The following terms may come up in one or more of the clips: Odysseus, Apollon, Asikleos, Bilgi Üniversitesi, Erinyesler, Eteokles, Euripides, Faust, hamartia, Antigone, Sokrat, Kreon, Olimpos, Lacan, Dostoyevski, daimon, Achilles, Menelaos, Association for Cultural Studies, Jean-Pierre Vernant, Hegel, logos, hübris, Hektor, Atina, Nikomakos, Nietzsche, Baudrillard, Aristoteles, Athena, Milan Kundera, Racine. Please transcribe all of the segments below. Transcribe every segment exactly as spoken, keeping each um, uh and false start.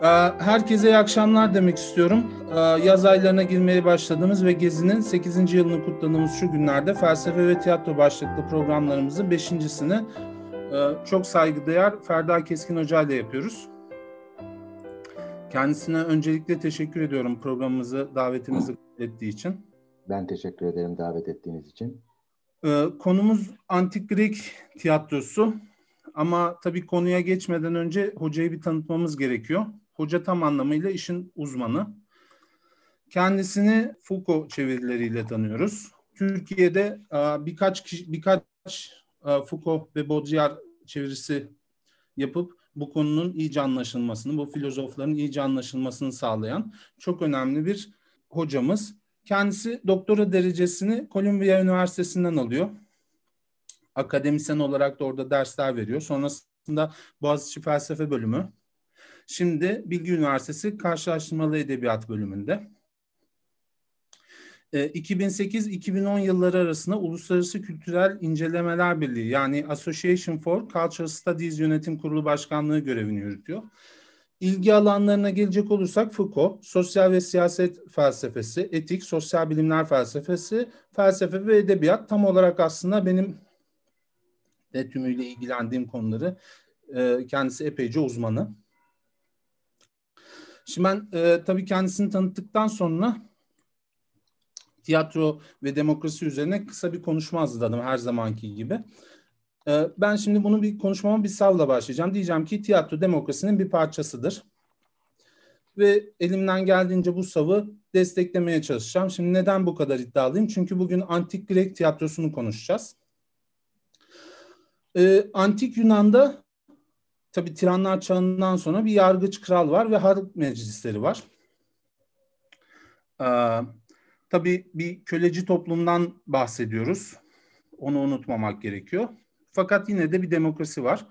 Herkese iyi akşamlar demek istiyorum. Yaz aylarına girmeye başladığımız ve Gezi'nin sekizinci yılını kutladığımız şu günlerde felsefe ve tiyatro başlıklı programlarımızın beşincisini çok saygıdeğer Ferda Keskin Hoca ile yapıyoruz. Kendisine öncelikle teşekkür ediyorum programımızı, davetimizi kabul ettiği için. Ben teşekkür ederim davet ettiğiniz için. Konumuz Antik Grek Tiyatrosu. Ama tabii konuya geçmeden önce hocayı bir tanıtmamız gerekiyor. Hoca tam anlamıyla işin uzmanı. Kendisini Foucault çevirileriyle tanıyoruz. Türkiye'de birkaç kişi, birkaç Foucault ve Baudrillard çevirisi yapıp bu konunun iyice anlaşılmasını, bu filozofların iyice anlaşılmasını sağlayan çok önemli bir hocamız. Kendisi doktora derecesini Columbia Üniversitesi'nden alıyor. Akademisyen olarak da orada dersler veriyor. Sonrasında Boğaziçi Felsefe Bölümü. Şimdi Bilgi Üniversitesi Karşılaştırmalı Edebiyat Bölümünde. iki bin sekiz iki bin on yılları arasında Uluslararası Kültürel İncelemeler Birliği yani Association for Cultural Studies Yönetim Kurulu Başkanlığı görevini yürütüyor. İlgi alanlarına gelecek olursak Foucault, sosyal ve siyaset felsefesi, etik, sosyal bilimler felsefesi, felsefe ve edebiyat tam olarak aslında benim de tümüyle ilgilendiğim konuları e, kendisi epeyce uzmanı. Şimdi ben e, tabii kendisini tanıttıktan sonra tiyatro ve demokrasi üzerine kısa bir konuşma hazırladım her zamanki gibi. E, ben şimdi bunu bir konuşmama bir savla başlayacağım. Diyeceğim ki tiyatro demokrasinin bir parçasıdır. Ve elimden geldiğince bu savı desteklemeye çalışacağım. Şimdi neden bu kadar iddialıyım? Çünkü bugün Antik Grek tiyatrosunu konuşacağız. Ee, Antik Yunan'da tabii tiranlar çağından sonra bir yargıç kral var ve halk meclisleri var. Ee, tabii bir köleci toplumdan bahsediyoruz. Onu unutmamak gerekiyor. Fakat yine de bir demokrasi var.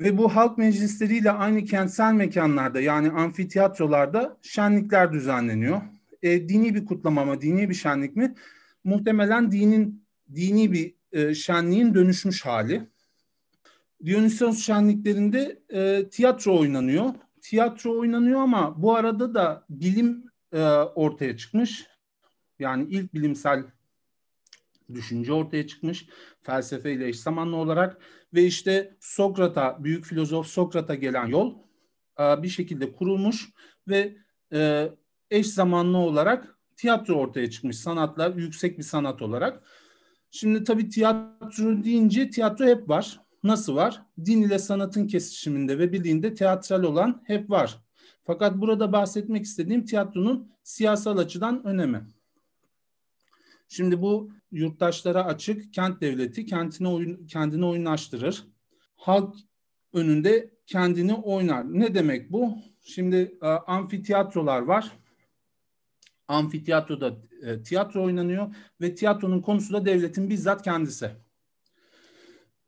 Ve bu halk meclisleriyle aynı kentsel mekanlarda yani amfiteyatrolarda şenlikler düzenleniyor. Ee, dini bir kutlama mı, dini bir şenlik mi? Muhtemelen dinin dini bir şenliğin dönüşmüş hali. Dionysos şenliklerinde e, tiyatro oynanıyor. Tiyatro oynanıyor ama bu arada da bilim e, ortaya çıkmış. Yani ilk bilimsel düşünce ortaya çıkmış. Felsefe ile eş zamanlı olarak. Ve işte Sokrat'a, büyük filozof Sokrat'a gelen yol e, bir şekilde kurulmuş. Ve e, eş zamanlı olarak tiyatro ortaya çıkmış. Sanatlar yüksek bir sanat olarak. Şimdi tabii tiyatro deyince tiyatro hep var. Nasıl var? Din ile sanatın kesişiminde ve birliğinde teatral olan hep var. Fakat burada bahsetmek istediğim tiyatronun siyasal açıdan önemi. Şimdi bu yurttaşlara açık kent devleti kendine oyun, kendini oyunlaştırır. Halk önünde kendini oynar. Ne demek bu? Şimdi e, amfiteyatrolar var. Amfiteyatroda e, tiyatro oynanıyor ve tiyatronun konusu da devletin bizzat kendisi.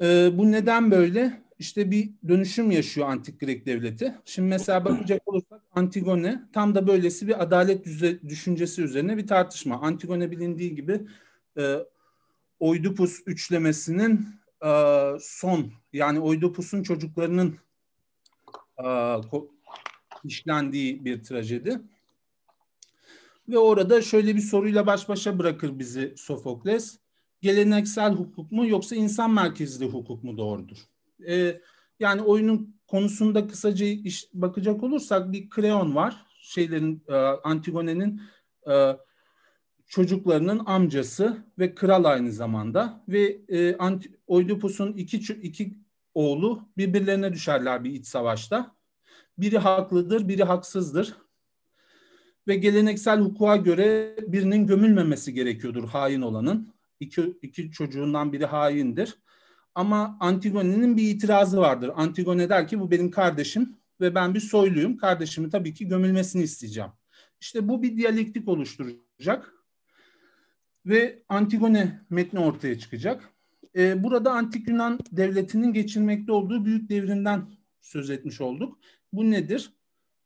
E, bu neden böyle? İşte bir dönüşüm yaşıyor Antik Grek devleti. Şimdi mesela bakacak olursak Antigone tam da böylesi bir adalet düşüncesi üzerine bir tartışma. Antigone bilindiği gibi e, Oidipus üçlemesinin e, son yani Oidipus'un çocuklarının e, işlendiği bir trajedi. Ve orada şöyle bir soruyla baş başa bırakır bizi Sofokles. Geleneksel hukuk mu yoksa insan merkezli hukuk mu doğrudur? Ee, yani oyunun konusunda kısaca iş, bakacak olursak bir Kreon var. Şeylerin e, Antigone'nin e, çocuklarının amcası ve kral aynı zamanda. Ve e, Oidipus'un iki, iki oğlu birbirlerine düşerler bir iç savaşta. Biri haklıdır, biri haksızdır. Ve geleneksel hukuka göre birinin gömülmemesi gerekiyordur hain olanın. İki, iki çocuğundan biri haindir. Ama Antigone'nin bir itirazı vardır. Antigone der ki bu benim kardeşim ve ben bir soyluyum. Kardeşimi tabii ki gömülmesini isteyeceğim. İşte bu bir diyalektik oluşturacak. Ve Antigone metni ortaya çıkacak. Ee, burada Antik Yunan devletinin geçirmekte olduğu büyük devrimden söz etmiş olduk. Bu nedir?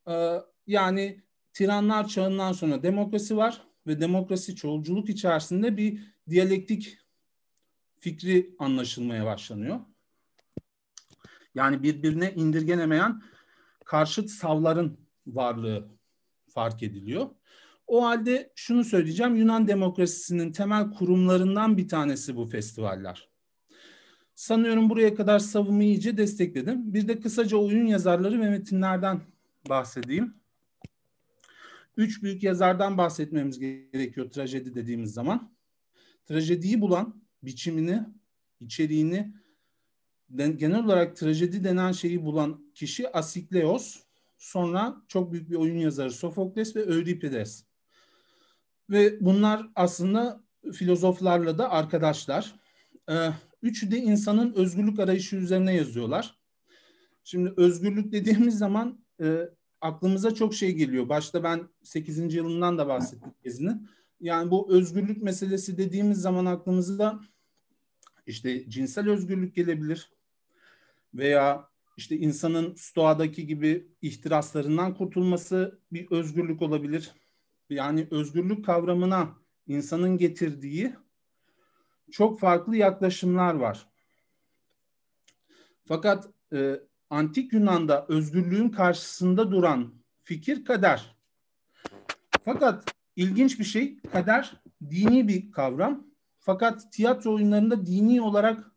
Ee, yani... Tiranlar çağından sonra demokrasi var ve demokrasi çoğulculuk içerisinde bir diyalektik fikri anlaşılmaya başlanıyor. Yani birbirine indirgenemeyen karşıt savların varlığı fark ediliyor. O halde şunu söyleyeceğim, Yunan demokrasisinin temel kurumlarından bir tanesi bu festivaller. Sanıyorum buraya kadar savunumu iyice destekledim. Bir de kısaca oyun yazarları ve metinlerden bahsedeyim. Üç büyük yazardan bahsetmemiz gerekiyor trajedi dediğimiz zaman. Trajediyi bulan, biçimini, içeriğini, genel olarak trajedi denen şeyi bulan kişi Asikleos. Sonra çok büyük bir oyun yazarı Sofokles ve Euripides. Ve bunlar aslında filozoflarla da arkadaşlar. Üçü de insanın özgürlük arayışı üzerine yazıyorlar. Şimdi özgürlük dediğimiz zaman e, aklımıza çok şey geliyor. Başta ben sekizinci yılından da bahsettim gezinin. Yani bu özgürlük meselesi dediğimiz zaman aklımızda işte cinsel özgürlük gelebilir. Veya işte insanın Stoa'daki gibi ihtiraslarından kurtulması bir özgürlük olabilir. Yani özgürlük kavramına insanın getirdiği çok farklı yaklaşımlar var. Fakat e, Antik Yunan'da özgürlüğün karşısında duran fikir kader. Fakat ilginç bir şey, kader dini bir kavram. Fakat tiyatro oyunlarında dini olarak,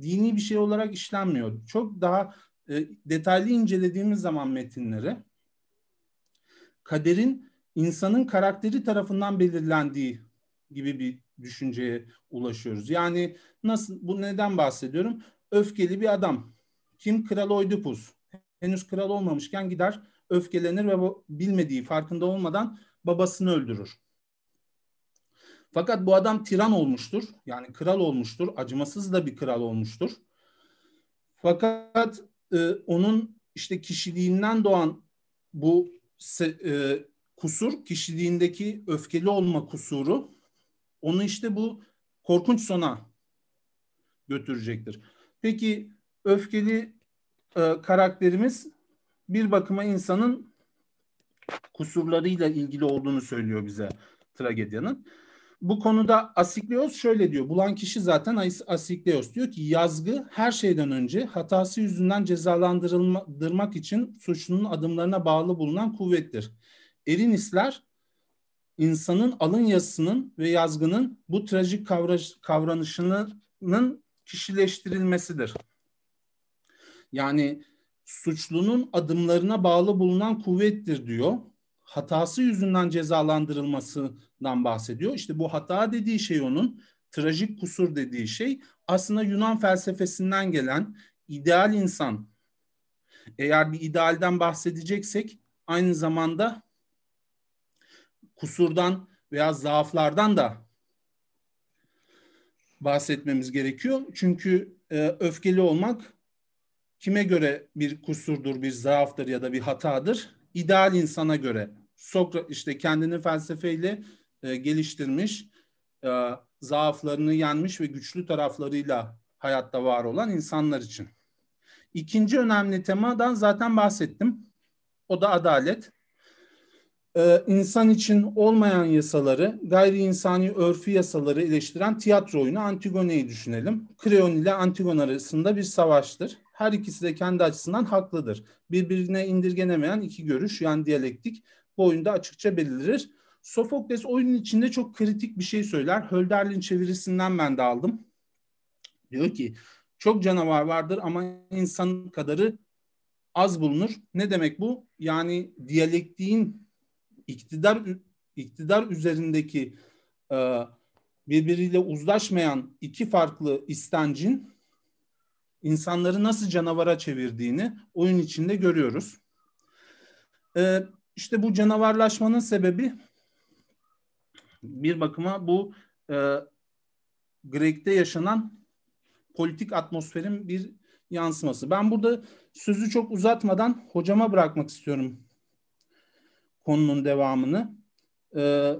dini bir şey olarak işlenmiyor. Çok daha e, detaylı incelediğimiz zaman metinleri, kaderin insanın karakteri tarafından belirlendiği gibi bir düşünceye ulaşıyoruz. Yani nasıl, bu neden bahsediyorum? Öfkeli bir adam. Kim? Kral Oidipus. Henüz kral olmamışken gider, öfkelenir ve bilmediği, farkında olmadan babasını öldürür. Fakat bu adam tiran olmuştur. Yani kral olmuştur. Acımasız da bir kral olmuştur. Fakat e, onun işte kişiliğinden doğan bu e, kusur, kişiliğindeki öfkeli olma kusuru onu işte bu korkunç sona götürecektir. Peki öfkeli e, karakterimiz bir bakıma insanın kusurlarıyla ilgili olduğunu söylüyor bize tragedyanın. Bu konuda Asikleos şöyle diyor. Bulan kişi zaten Asikleos, diyor ki yazgı her şeyden önce hatası yüzünden cezalandırılmak için suçlunun adımlarına bağlı bulunan kuvvettir. Erinyesler insanın alın yazısının ve yazgının bu trajik kavranışının kişileştirilmesidir. Yani suçlunun adımlarına bağlı bulunan kuvvettir diyor. Hatası yüzünden cezalandırılmasından bahsediyor. İşte bu hata dediği şey onun, trajik kusur dediği şey aslında Yunan felsefesinden gelen ideal insan. Eğer bir idealden bahsedeceksek aynı zamanda kusurdan veya zaaflardan da bahsetmemiz gerekiyor. Çünkü e, öfkeli olmak kime göre bir kusurdur, bir zaaftır ya da bir hatadır? İdeal insana göre. Sokrat işte kendini felsefeyle e, geliştirmiş, e, zaaflarını yenmiş ve güçlü taraflarıyla hayatta var olan insanlar için. İkinci önemli temadan zaten bahsettim. O da adalet. Ee, insan için olmayan yasaları, gayri insani örfü yasaları eleştiren tiyatro oyunu Antigone'yi düşünelim. Kreon ile Antigone arasında bir savaştır. Her ikisi de kendi açısından haklıdır. Birbirine indirgenemeyen iki görüş, yani diyalektik, bu oyunda açıkça belirlenir. Sofokles oyunun içinde çok kritik bir şey söyler. Hölderlin çevirisinden ben de aldım. Diyor ki, çok canavar vardır ama insanın kadarı az bulunur. Ne demek bu? Yani diyalektiğin İktidar, iktidar üzerindeki e, birbiriyle uzlaşmayan iki farklı istencin insanları nasıl canavara çevirdiğini oyun içinde görüyoruz. E, işte bu canavarlaşmanın sebebi bir bakıma bu e, Grek'te yaşanan politik atmosferin bir yansıması. Ben burada sözü çok uzatmadan hocama bırakmak istiyorum konunun devamını. Ee,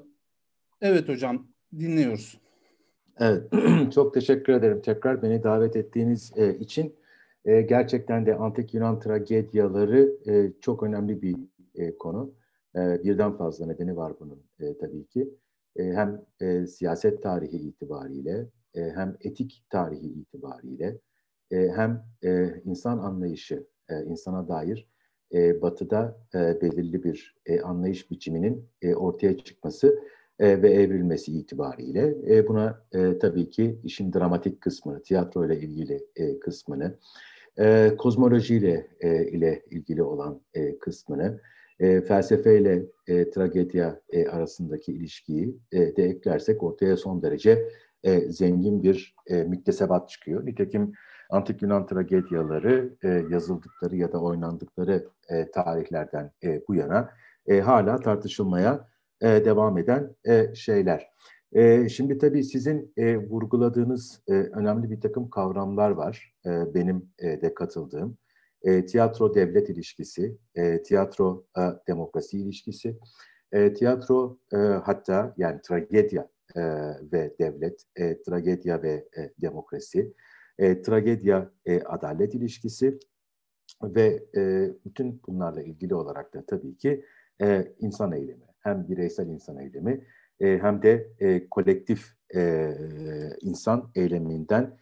evet hocam, dinliyoruz. Evet, çok teşekkür ederim tekrar beni davet ettiğiniz e, için. E, gerçekten de Antik Yunan tragedyaları e, çok önemli bir e, konu. E, birden fazla nedeni var bunun e, tabii ki. E, hem e, siyaset tarihi itibariyle, e, hem etik tarihi itibariyle, e, hem e, insan anlayışı, e, insana dair e, Batı'da e, belirli bir e, anlayış biçiminin e, ortaya çıkması e, ve evrilmesi itibariyle e, buna e, tabii ki işin dramatik kısmını, tiyatro ile ilgili e, kısmını, e, kozmolojiyle e, ile ilgili olan e, kısmını, E, felsefeyle e, tragedya e, arasındaki ilişkiyi e, de eklersek ortaya son derece e, zengin bir e, müktesebat çıkıyor. Nitekim Antik Yunan tragedyaları e, yazıldıkları ya da oynandıkları e, tarihlerden e, bu yana e, hala tartışılmaya e, devam eden e, şeyler. E, şimdi tabii sizin e, vurguladığınız e, önemli bir takım kavramlar var. E, benim e, de katıldığım. E, tiyatro-devlet ilişkisi, e, tiyatro-demokrasi ilişkisi, e, tiyatro e, hatta yani tragedya e, ve devlet, e, tragedya ve e, demokrasi, e, tragedya-adalet e, ilişkisi ve e, bütün bunlarla ilgili olarak da tabii ki e, insan eylemi, hem bireysel insan eylemi e, hem de e, kolektif e, insan eyleminden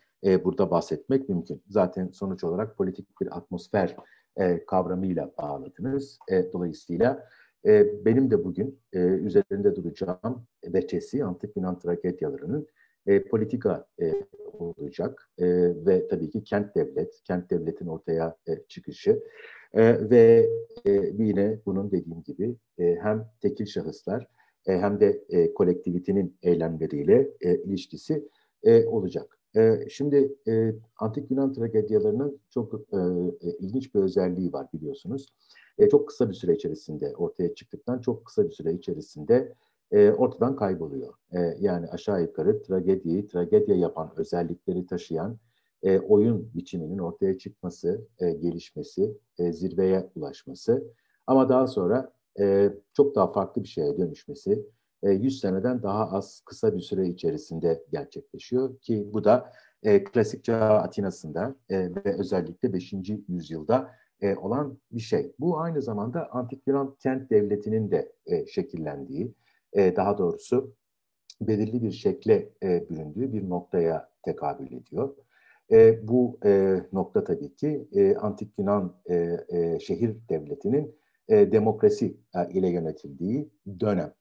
burada bahsetmek mümkün. Zaten sonuç olarak politik bir atmosfer e, kavramıyla bağladınız. E, dolayısıyla e, benim de bugün e, üzerinde duracağım veçesi Antik Yunan tragedyalarının e, politika e, olacak e, ve tabii ki kent devlet, kent devletin ortaya e, çıkışı e, ve e, yine bunun dediğim gibi e, hem tekil şahıslar e, hem de e, kolektivitenin eylemleriyle e, ilişkisi e, olacak. Şimdi Antik Yunan tragedyalarının çok e, ilginç bir özelliği var biliyorsunuz. E, çok kısa bir süre içerisinde ortaya çıktıktan çok kısa bir süre içerisinde e, ortadan kayboluyor. E, yani aşağı yukarı tragediyi tragedya yapan özellikleri taşıyan e, oyun biçiminin ortaya çıkması, e, gelişmesi, e, zirveye ulaşması ama daha sonra e, çok daha farklı bir şeye dönüşmesi, yüz seneden daha az kısa bir süre içerisinde gerçekleşiyor ki bu da e, klasik çağ Atina'sında e, ve özellikle beşinci yüzyılda e, olan bir şey. Bu aynı zamanda Antik Yunan kent devletinin de e, şekillendiği, e, daha doğrusu belirli bir şekle e, büründüğü bir noktaya tekabül ediyor. E, bu e, nokta tabii ki e, Antik Yunan e, e, şehir devletinin e, demokrasi ile yönetildiği dönem.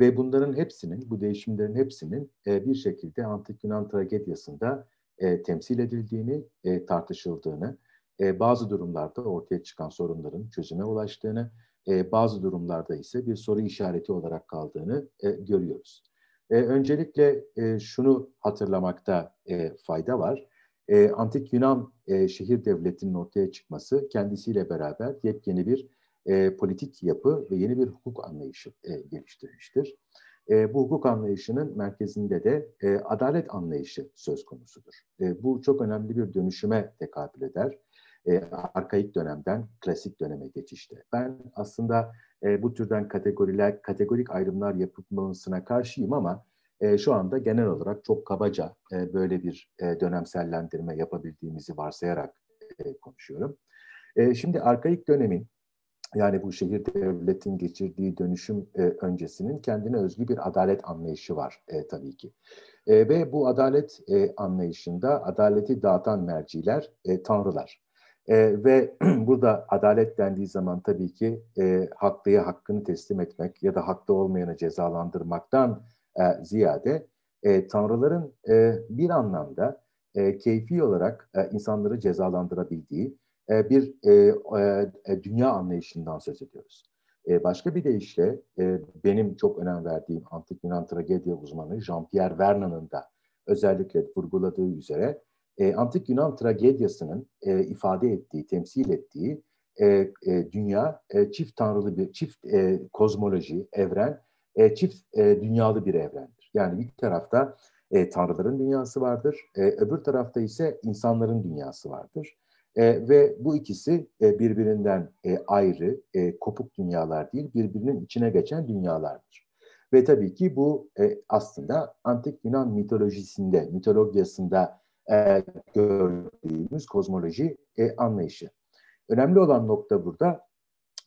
Ve bunların hepsinin, bu değişimlerin hepsinin e, bir şekilde Antik Yunan tragedyasında e, temsil edildiğini, e, tartışıldığını, e, bazı durumlarda ortaya çıkan sorunların çözüme ulaştığını, e, bazı durumlarda ise bir soru işareti olarak kaldığını e, görüyoruz. E, öncelikle e, şunu hatırlamakta e, fayda var. E, Antik Yunan e, şehir devletinin ortaya çıkması kendisiyle beraber yepyeni bir E, politik yapı ve yeni bir hukuk anlayışı e, geliştirmiştir. E, bu hukuk anlayışının merkezinde de e, adalet anlayışı söz konusudur. E, bu çok önemli bir dönüşüme tekabül eder. E, arkaik dönemden klasik döneme geçişte. Ben aslında e, bu türden kategoriler, kategorik ayrımlar yapılmasına karşıyım ama e, şu anda genel olarak çok kabaca e, böyle bir e, dönemsellendirme yapabildiğimizi varsayarak e, konuşuyorum. E, şimdi arkaik dönemin, yani bu şehir devletin geçirdiği dönüşüm e, öncesinin kendine özgü bir adalet anlayışı var e, tabii ki. E, ve bu adalet e, anlayışında adaleti dağıtan merciler, e, tanrılar. E, ve burada adalet dendiği zaman tabii ki e, haklıya hakkını teslim etmek ya da haklı olmayanı cezalandırmaktan e, ziyade e, tanrıların e, bir anlamda e, keyfi olarak e, insanları cezalandırabildiği bir e, e, dünya anlayışından söz ediyoruz. E, başka bir deyişle e, benim çok önem verdiğim Antik Yunan tragedya uzmanı Jean-Pierre Vernant'ın da özellikle vurguladığı üzere e, Antik Yunan tragedyasının e, ifade ettiği, temsil ettiği e, e, dünya e, çift tanrılı bir, çift e, kozmoloji, evren, e, çift e, dünyalı bir evrendir. Yani bir tarafta e, tanrıların dünyası vardır, e, öbür tarafta ise insanların dünyası vardır. E, ve bu ikisi e, birbirinden e, ayrı, e, kopuk dünyalar değil, birbirinin içine geçen dünyalardır. Ve tabii ki bu e, aslında Antik Yunan mitolojisinde, mitolojisinde e, gördüğümüz kozmoloji e, anlayışı. Önemli olan nokta burada,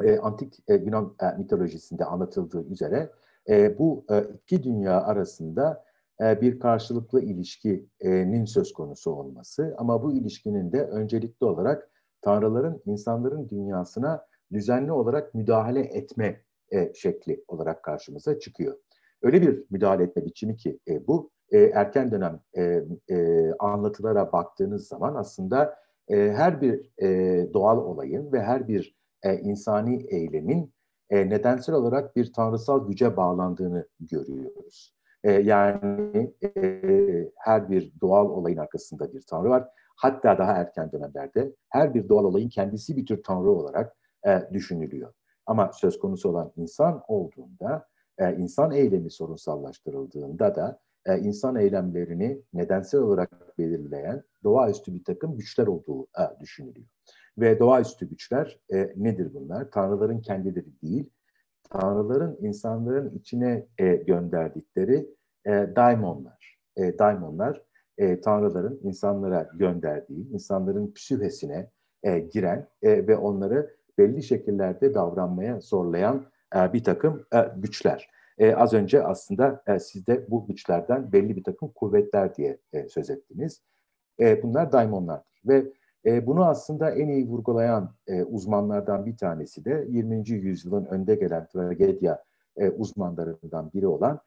e, Antik e, Yunan e, mitolojisinde anlatıldığı üzere e, bu e, iki dünya arasında bir karşılıklı ilişkinin söz konusu olması ama bu ilişkinin de öncelikli olarak tanrıların insanların dünyasına düzenli olarak müdahale etme e, şekli olarak karşımıza çıkıyor. Öyle bir müdahale etme biçimi ki e, bu e, erken dönem e, e, anlatılara baktığınız zaman aslında e, her bir e, doğal olayın ve her bir e, insani eylemin e, nedensel olarak bir tanrısal güce bağlandığını görüyoruz. E, yani e, her bir doğal olayın arkasında bir tanrı var. Hatta daha erken dönemlerde her bir doğal olayın kendisi bir tür tanrı olarak e, düşünülüyor. Ama söz konusu olan insan olduğunda, e, insan eylemi sorunsallaştırıldığında da e, insan eylemlerini nedensel olarak belirleyen doğaüstü bir takım güçler olduğu e, düşünülüyor. Ve doğaüstü güçler e, nedir bunlar? Tanrıların kendileri değil, tanrıların insanların içine e, gönderdikleri e, daimonlar. E, daimonlar E, tanrıların insanlara gönderdiği, insanların psühesine e, giren e, ve onları belli şekillerde davranmaya zorlayan e, bir takım e, güçler. E, az önce aslında e, siz de bu güçlerden belli bir takım kuvvetler diye e, söz ettiniz. E, bunlar daimonlardır ve e, bunu aslında en iyi vurgulayan e, uzmanlardan bir tanesi de yirminci yüzyılın önde gelen tragedya e, uzmanlarından biri olan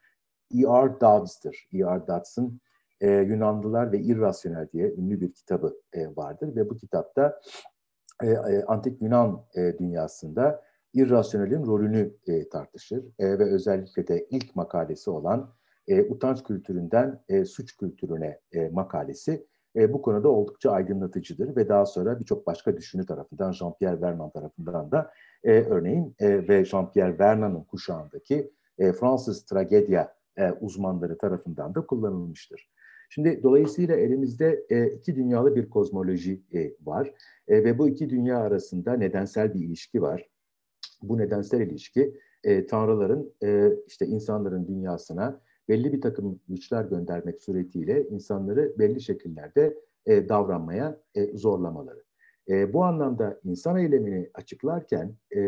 E R Dodd's'tır. E R Dodd's'ın Ee, Yunanlılar ve İrrasyonel diye ünlü bir kitabı e, vardır ve bu kitapta e, Antik Yunan e, dünyasında irrasyonelin rolünü e, tartışır e, ve özellikle de ilk makalesi olan e, utanç kültüründen e, suç kültürüne e, makalesi e, bu konuda oldukça aydınlatıcıdır ve daha sonra birçok başka düşünür tarafından, Jean-Pierre Vernant tarafından da e, örneğin e, ve Jean-Pierre Vernant'ın kuşağındaki e, Fransız tragedya e, uzmanları tarafından da kullanılmıştır. Şimdi dolayısıyla elimizde e, iki dünyalı bir kozmoloji e, var e, ve bu iki dünya arasında nedensel bir ilişki var. Bu nedensel ilişki e, tanrıların e, işte insanların dünyasına belli bir takım güçler göndermek suretiyle insanları belli şekillerde e, davranmaya e, zorlamaları. E, bu anlamda insan eylemini açıklarken e,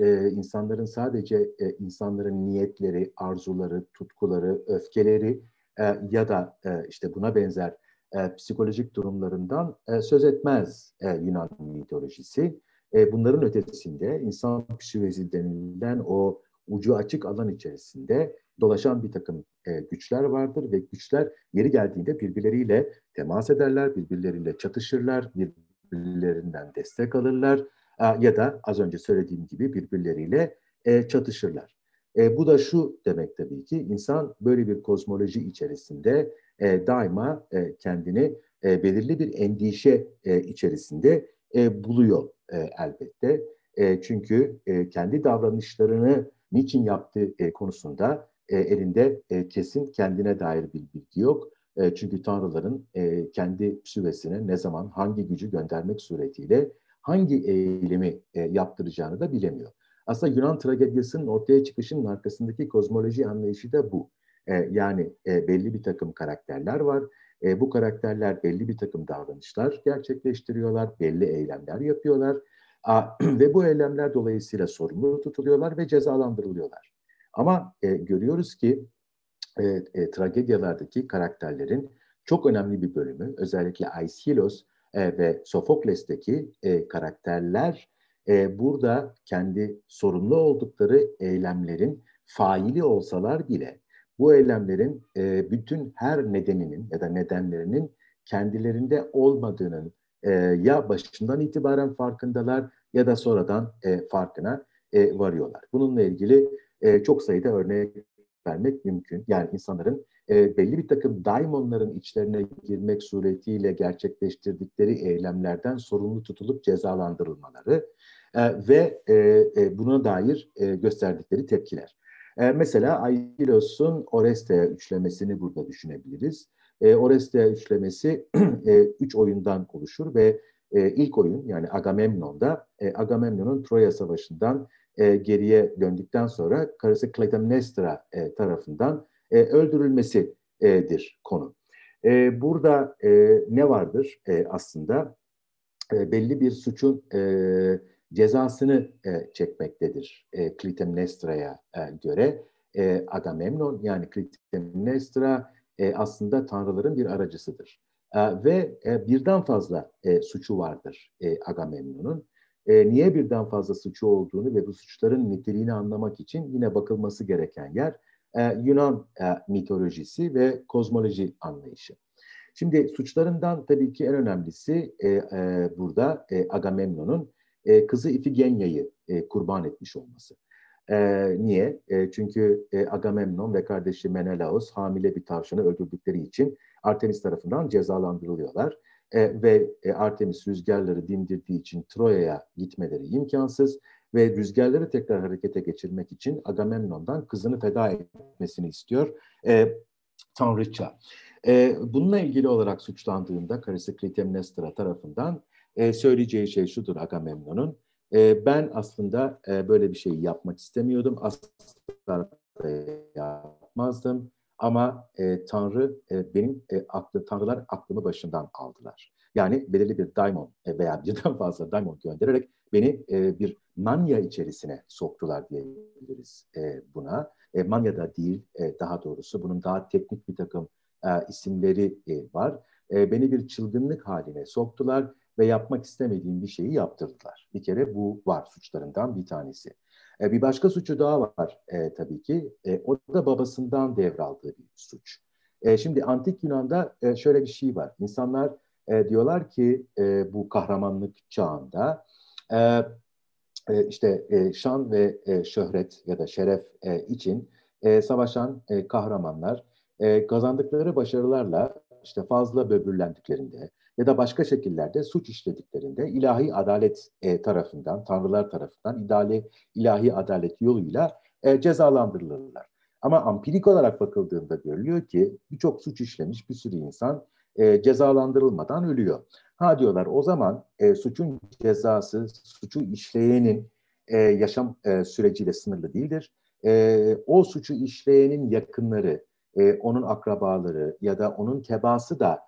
e, insanların sadece e, insanların niyetleri, arzuları, tutkuları, öfkeleri ya da işte buna benzer psikolojik durumlarından söz etmez Yunan mitolojisi. Bunların ötesinde insan psühesi denilen o ucu açık alan içerisinde dolaşan bir takım güçler vardır ve güçler yeri geldiğinde birbirleriyle temas ederler, birbirleriyle çatışırlar, birbirlerinden destek alırlar ya da az önce söylediğim gibi birbirleriyle çatışırlar. E, bu da şu demek tabii ki, insan böyle bir kozmoloji içerisinde e, daima e, kendini e, belirli bir endişe e, içerisinde e, buluyor e, elbette. E, çünkü e, kendi davranışlarını niçin yaptığı e, konusunda e, elinde e, kesin kendine dair bir bilgi yok. E, çünkü tanrıların e, kendi psühesine ne zaman hangi gücü göndermek suretiyle hangi eylemi e, yaptıracağını da bilemiyor. Aslında Yunan tragedyasının ortaya çıkışının arkasındaki kozmoloji anlayışı da bu. Ee, yani e, belli bir takım karakterler var. E, bu karakterler belli bir takım davranışlar gerçekleştiriyorlar, belli eylemler yapıyorlar. A, ve bu eylemler dolayısıyla sorumlu tutuluyorlar ve cezalandırılıyorlar. Ama e, görüyoruz ki e, e, tragedyalardaki karakterlerin çok önemli bir bölümü, özellikle Aiskhylos e, ve Sofokles'teki e, karakterler, burada kendi sorumlu oldukları eylemlerin faili olsalar bile bu eylemlerin bütün her nedeninin ya da nedenlerinin kendilerinde olmadığının ya başından itibaren farkındalar ya da sonradan farkına varıyorlar. Bununla ilgili çok sayıda örnek vermek mümkün. Yani insanların belli bir takım daimonların içlerine girmek suretiyle gerçekleştirdikleri eylemlerden sorumlu tutulup cezalandırılmaları ve buna dair gösterdikleri tepkiler. Mesela Aiskylos'un Oresteia üçlemesini burada düşünebiliriz. Oresteia üçlemesi üç oyundan oluşur ve ilk oyun, yani Agamemnon'da, Agamemnon'un Troya Savaşı'ndan geriye döndükten sonra karısı Clytemnestra tarafından öldürülmesidir konu. Burada ne vardır aslında? Belli bir suçun cezasını çekmektedir Clytemnestra'ya göre. Agamemnon, yani Clytemnestra aslında tanrıların bir aracısıdır. Ve birden fazla suçu vardır Agamemnon'un. e, niye birden fazla suçu olduğunu ve bu suçların niteliğini anlamak için yine bakılması gereken yer e, Yunan e, mitolojisi ve kozmoloji anlayışı. Şimdi suçlarından tabii ki en önemlisi e, e, burada e, Agamemnon'un e, kızı İfigenya'yı e, kurban etmiş olması. E, niye? E, çünkü e, Agamemnon ve kardeşi Menelaos hamile bir tavşanı öldürdükleri için Artemis tarafından cezalandırılıyorlar. E, ve e, Artemis rüzgarları dindirdiği için Troya'ya gitmeleri imkansız ve rüzgarları tekrar harekete geçirmek için Agamemnon'dan kızını feda etmesini istiyor e, Tanrıça. E, bununla ilgili olarak suçlandığında karısı Clytemnestra tarafından e, söyleyeceği şey şudur Agamemnon'un. E, ben aslında e, böyle bir şeyi yapmak istemiyordum. Aslında yapmazdım. Ama e, Tanrı e, benim e, aklı, Tanrılar aklımı başımdan aldılar. Yani belirli bir daimon e, veya birden fazla daimon göndererek beni e, bir manya içerisine soktular diyebiliriz e, buna. E, manya da değil, e, daha doğrusu bunun daha teknik bir takım e, isimleri e, var. E, beni bir çılgınlık haline soktular ve yapmak istemediğim bir şeyi yaptırdılar. Bir kere bu var suçlarından bir tanesi. Bir başka suçu daha var e, tabii ki. E, o da babasından devraldığı bir suç. E, şimdi Antik Yunan'da e, şöyle bir şey var. İnsanlar e, diyorlar ki e, bu kahramanlık çağında e, e, işte e, şan ve e, şöhret ya da şeref e, için e, savaşan e, kahramanlar e, kazandıkları başarılarla işte fazla böbürlendiklerinde ya da başka şekillerde suç işlediklerinde ilahi adalet e, tarafından, tanrılar tarafından idali, ilahi adalet yoluyla e, cezalandırılırlar. Ama ampirik olarak bakıldığında görülüyor ki birçok suç işlemiş bir sürü insan e, cezalandırılmadan ölüyor. Ha diyorlar o zaman e, suçun cezası, suçu işleyenin e, yaşam e, süreciyle sınırlı değildir. E, o suçu işleyenin yakınları, e, onun akrabaları ya da onun tebası da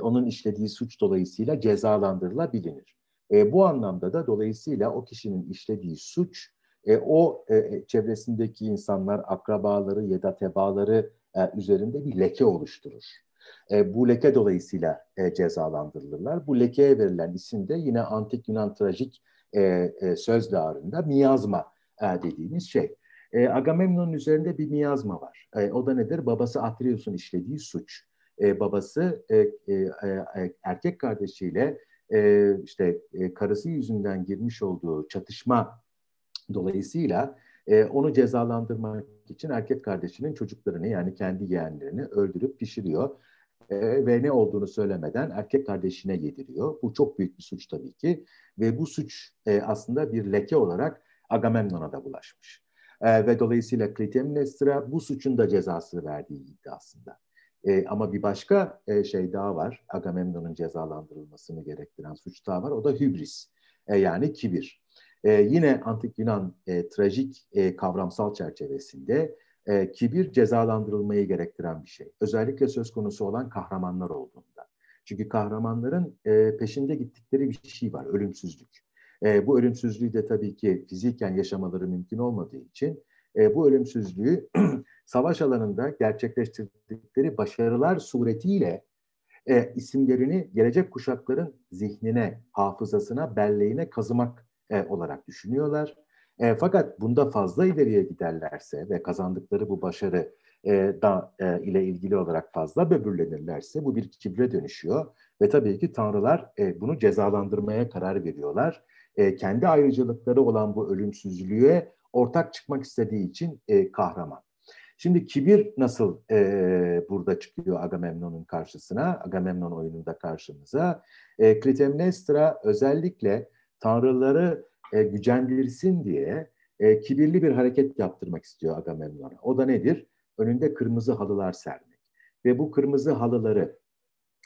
onun işlediği suç dolayısıyla cezalandırılabilir. E, bu anlamda da dolayısıyla o kişinin işlediği suç, e, o e, çevresindeki insanlar, akrabaları ya da tebaları e, üzerinde bir leke oluşturur. E, bu leke dolayısıyla e, cezalandırılırlar. Bu lekeye verilen isim de yine Antik Yunan trajik e, e, söz dağarında miyazma e, dediğimiz şey. E, Agamemnon'un üzerinde bir miyazma var. E, o da nedir? Babası Atreus'un işlediği suç. Ee, babası e, e, erkek kardeşiyle e, işte e, karısı yüzünden girmiş olduğu çatışma dolayısıyla e, onu cezalandırmak için erkek kardeşinin çocuklarını yani kendi yeğenlerini öldürüp pişiriyor e, ve ne olduğunu söylemeden erkek kardeşine yediriyor. Bu çok büyük bir suç tabii ki ve bu suç e, aslında bir leke olarak Agamemnon'a da bulaşmış e, ve dolayısıyla Clytemnestra bu suçun da cezasını verdiği iddiasında. E, ama bir başka e, şey daha var, Agamemnon'un cezalandırılmasını gerektiren suç daha var, o da hübris, e, yani kibir. E, yine Antik Yunan e, trajik e, kavramsal çerçevesinde e, kibir cezalandırılmayı gerektiren bir şey. Özellikle söz konusu olan kahramanlar olduğunda. Çünkü kahramanların e, peşinde gittikleri bir şey var, ölümsüzlük. E, bu ölümsüzlüğü de tabii ki fiziken yaşamaları mümkün olmadığı için e, bu ölümsüzlüğü savaş alanında gerçekleştirdikleri başarılar suretiyle e, isimlerini gelecek kuşakların zihnine, hafızasına, belleğine kazımak e, olarak düşünüyorlar. E, fakat bunda fazla ileriye giderlerse ve kazandıkları bu başarı e, da, e, ile ilgili olarak fazla böbürlenirlerse bu bir kibre dönüşüyor. Ve tabii ki tanrılar e, bunu cezalandırmaya karar veriyorlar. E, kendi ayrıcalıkları olan bu ölümsüzlüğe ortak çıkmak istediği için e, kahraman. Şimdi kibir nasıl e, burada çıkıyor Agamemnon'un karşısına, Agamemnon oyununda karşımıza? E, Clytemnestra özellikle tanrıları e, gücendirsin diye e, kibirli bir hareket yaptırmak istiyor Agamemnon'a. O da nedir? Önünde kırmızı halılar sermek ve bu kırmızı halıları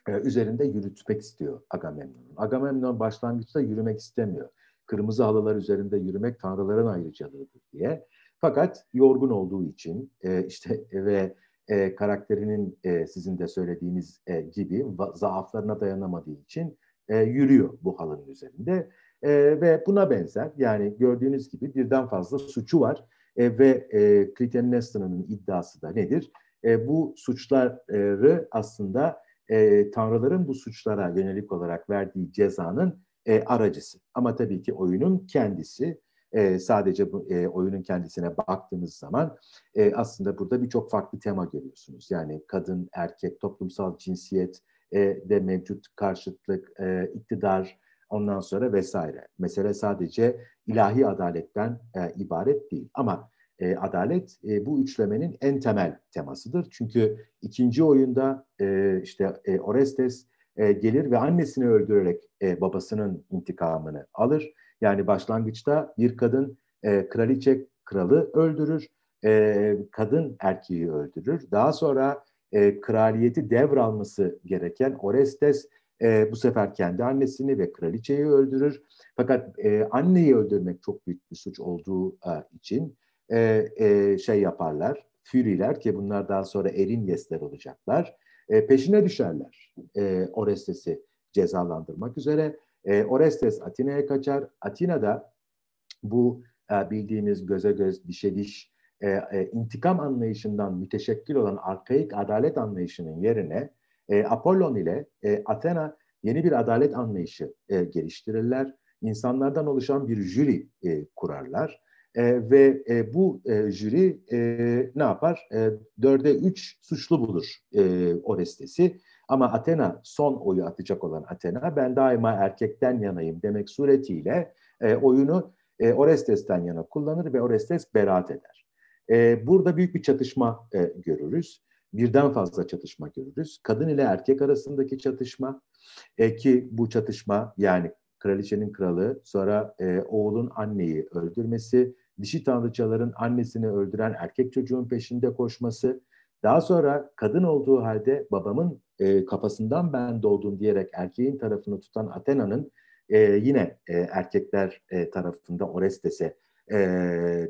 e, üzerinde yürütmek istiyor Agamemnon'un. Agamemnon başlangıçta yürümek istemiyor. Kırmızı halılar üzerinde yürümek tanrıların ayrıcalığıdır diye. Fakat yorgun olduğu için e, işte ve e, karakterinin e, sizin de söylediğiniz e, gibi zaaflarına dayanamadığı için e, yürüyor bu halının üzerinde. E, ve buna benzer yani gördüğünüz gibi birden fazla suçu var e, ve e, Clytemnestra'nın iddiası da nedir? E, bu suçları aslında e, tanrıların bu suçlara yönelik olarak verdiği cezanın e, aracısı. Ama tabii ki oyunun kendisi, e, sadece bu, e, oyunun kendisine baktığınız zaman e, aslında burada birçok farklı tema görüyorsunuz. Yani kadın, erkek, toplumsal cinsiyet e, de mevcut, karşıtlık, e, iktidar, ondan sonra vesaire. Mesele sadece ilahi adaletten e, ibaret değil. Ama e, adalet e, bu üçlemenin en temel temasıdır. Çünkü ikinci oyunda e, işte e, Orestes e, gelir ve annesini öldürerek e, babasının intikamını alır. Yani başlangıçta bir kadın e, kraliçe kralı öldürür, e, kadın erkeği öldürür. Daha sonra e, kraliyeti devralması gereken Orestes E, bu sefer kendi annesini ve kraliçeyi öldürür. Fakat e, anneyi öldürmek çok büyük bir suç olduğu e, için e, e, şey yaparlar, Fury'ler, ki bunlar daha sonra Erinyesler olacaklar, e, peşine düşerler e, Orestes'i cezalandırmak üzere. E, Orestes Atina'ya kaçar. Atina'da bu e, bildiğimiz göze göz, dişe diş e, e, intikam anlayışından müteşekkil olan arkaik adalet anlayışının yerine E, Apollon ile e, Athena yeni bir adalet anlayışı e, geliştirirler. İnsanlardan oluşan bir jüri e, kurarlar. E, ve e, bu e, jüri e, ne yapar? E, dörde üç suçlu bulur e, Orestes'i. Ama Athena, son oyu atacak olan Athena, ben daima erkekten yanayım demek suretiyle e, oyunu e, Orestes'ten yana kullanır ve Orestes beraat eder. E, burada büyük bir çatışma e, görürüz. Birden fazla çatışma görürüz. Kadın ile erkek arasındaki çatışma e, ki bu çatışma, yani kraliçenin kralı, sonra e, oğlun anneyi öldürmesi, dişi tanrıçaların annesini öldüren erkek çocuğun peşinde koşması, daha sonra kadın olduğu halde babamın e, kafasından ben doğdum diyerek erkeğin tarafını tutan Athena'nın e, yine e, erkekler e, tarafında Orestes'e e,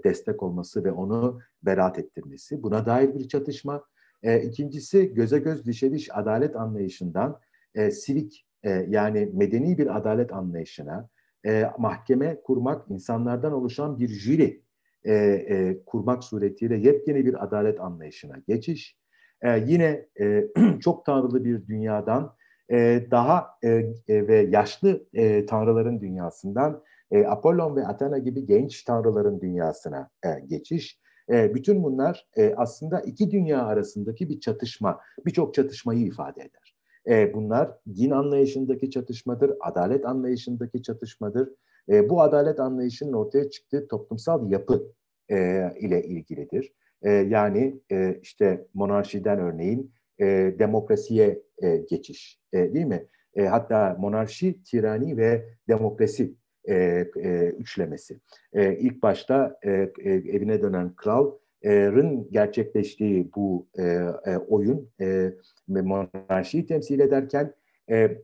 destek olması ve onu beraat ettirmesi. Buna dair bir çatışma. E, ikincisi, göze göz dişe diş adalet anlayışından e, sivik e, yani medeni bir adalet anlayışına e, mahkeme kurmak, insanlardan oluşan bir jüri e, e, kurmak suretiyle yepyeni bir adalet anlayışına geçiş. E, yine e, çok tanrılı bir dünyadan e, daha e, e, ve yaşlı e, tanrıların dünyasından e, Apollon ve Athena gibi genç tanrıların dünyasına e, geçiş. Bütün bunlar aslında iki dünya arasındaki bir çatışma, birçok çatışmayı ifade eder. Bunlar din anlayışındaki çatışmadır, adalet anlayışındaki çatışmadır. Bu adalet anlayışının ortaya çıktığı toplumsal yapı ile ilgilidir. Yani işte monarşiden örneğin demokrasiye geçiş, değil mi? Hatta monarşi, tirani ve demokrasi E, e, üçlemesi. E, ilk başta e, e, evine dönen kralın gerçekleştiği bu e, e, oyun e, monarşiyi temsil ederken e,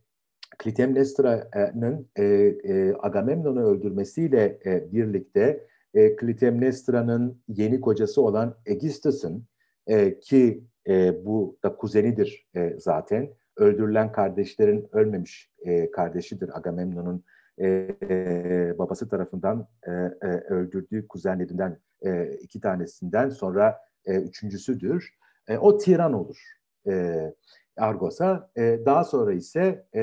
Clytemnestra'nın e, e, Agamemnon'u öldürmesiyle e, birlikte e, Clytemnestra'nın yeni kocası olan Aegisthus'un e, ki e, bu da kuzenidir e, zaten, öldürülen kardeşlerin ölmemiş e, kardeşidir Agamemnon'un E, e, babası tarafından e, e, öldürdüğü kuzenlerinden e, iki tanesinden sonra e, üçüncüsüdür. E, o tiran olur e, Argos'a. E, daha sonra ise e,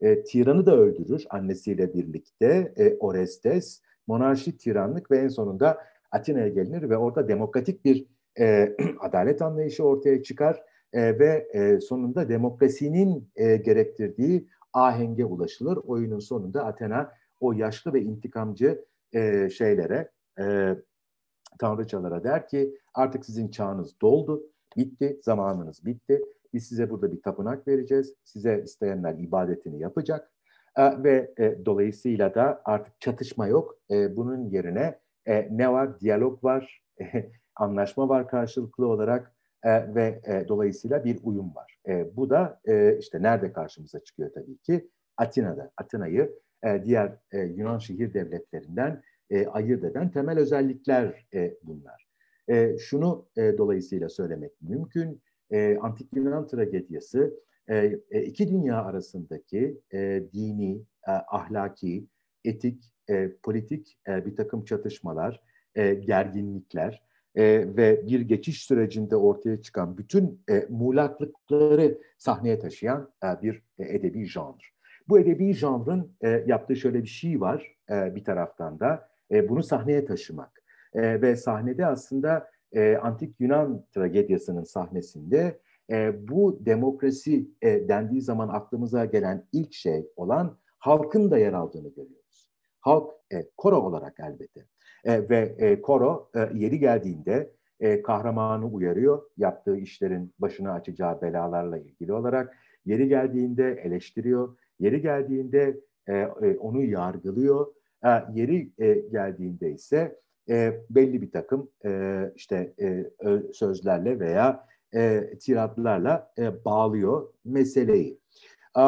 e, tiranı da öldürür annesiyle birlikte e, Orestes. Monarşi, tiranlık ve en sonunda Atina'ya gelinir ve orada demokratik bir e, adalet anlayışı ortaya çıkar e, ve e, sonunda demokrasinin e, gerektirdiği ahenge ulaşılır. Oyunun sonunda Athena o yaşlı ve intikamcı e, şeylere, e, tanrıçalara der ki artık sizin çağınız doldu, bitti, zamanınız bitti. Biz size burada bir tapınak vereceğiz. Size isteyenler ibadetini yapacak. E, ve e, dolayısıyla da artık çatışma yok. E, bunun yerine e, ne var? Diyalog var, anlaşma var karşılıklı olarak. E, ve e, dolayısıyla bir uyum var. E, bu da e, işte nerede karşımıza çıkıyor tabii ki? Atina'da. Atina'yı e, diğer e, Yunan şehir devletlerinden e, ayırt eden temel özellikler e, bunlar. E, şunu e, dolayısıyla söylemek mümkün. E, Antik Yunan tragediyası e, iki dünya arasındaki e, dini, e, ahlaki, etik, e, politik e, bir takım çatışmalar, e, gerginlikler, Ee, ve bir geçiş sürecinde ortaya çıkan bütün e, muğlaklıkları sahneye taşıyan e, bir e, edebi janr. Bu edebi janrın e, yaptığı şöyle bir şey var e, bir taraftan da. E, bunu sahneye taşımak. E, ve sahnede aslında e, Antik Yunan tragedyasının sahnesinde e, bu demokrasi e, dendiği zaman aklımıza gelen ilk şey olan halkın da yer aldığını görüyoruz. Halk e, koro olarak elbette. E, ve e, koro e, yeri geldiğinde e, kahramanı uyarıyor. Yaptığı işlerin başına açacağı belalarla ilgili olarak. Yeri geldiğinde eleştiriyor. Yeri geldiğinde e, e, onu yargılıyor. E, yeri e, geldiğinde ise e, belli bir takım e, işte e, sözlerle veya e, tiratlarla e, bağlıyor meseleyi. E,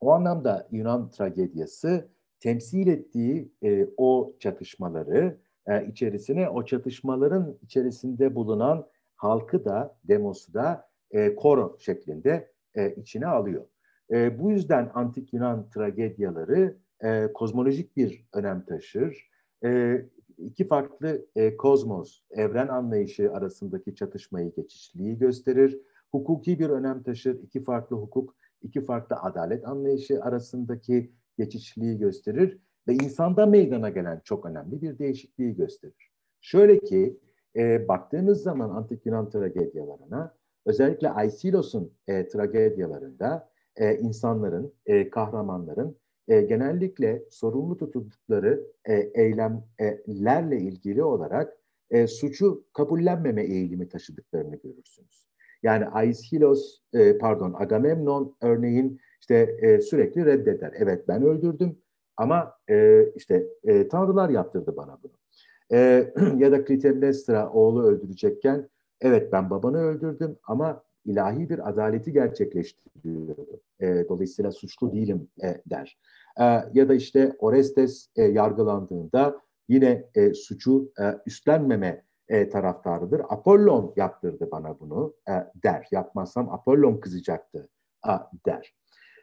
o anlamda Yunan tragedyası temsil ettiği e, o çatışmaları e, içerisine, o çatışmaların içerisinde bulunan halkı da, demosu da e, koro şeklinde e, içine alıyor. E, bu yüzden Antik Yunan tragedyaları e, kozmolojik bir önem taşır. E, iki farklı e, kozmos, evren anlayışı arasındaki çatışmayı, geçişliği gösterir. Hukuki bir önem taşır. İki farklı hukuk, iki farklı adalet anlayışı arasındaki geçişliği gösterir. Ve insanda meydana gelen çok önemli bir değişikliği gösterir. Şöyle ki, e, baktığınız zaman Antik Yunan tragedyalarına, özellikle Aiskylos'un e, tragedyalarında, Ee, insanların, e, kahramanların e, genellikle sorumlu tutuldukları e, eylemlerle ilgili olarak e, suçu kabullenmeme eğilimi taşıdıklarını görürsünüz. Yani Aiskhylos, e, pardon Agamemnon örneğin işte e, sürekli reddeder. Evet ben öldürdüm ama e, işte e, tanrılar yaptırdı bana bunu. E, ya da Clytemnestra oğlu öldürecekken evet ben babanı öldürdüm ama ilahi bir adaleti gerçekleştiriyor. E, dolayısıyla suçlu değilim e, der. E, ya da işte Orestes e, yargılandığında yine e, suçu e, üstlenmeme e, taraftarıdır. Apollon yaptırdı bana bunu e, der. Yapmazsam Apollon kızacaktı a, der.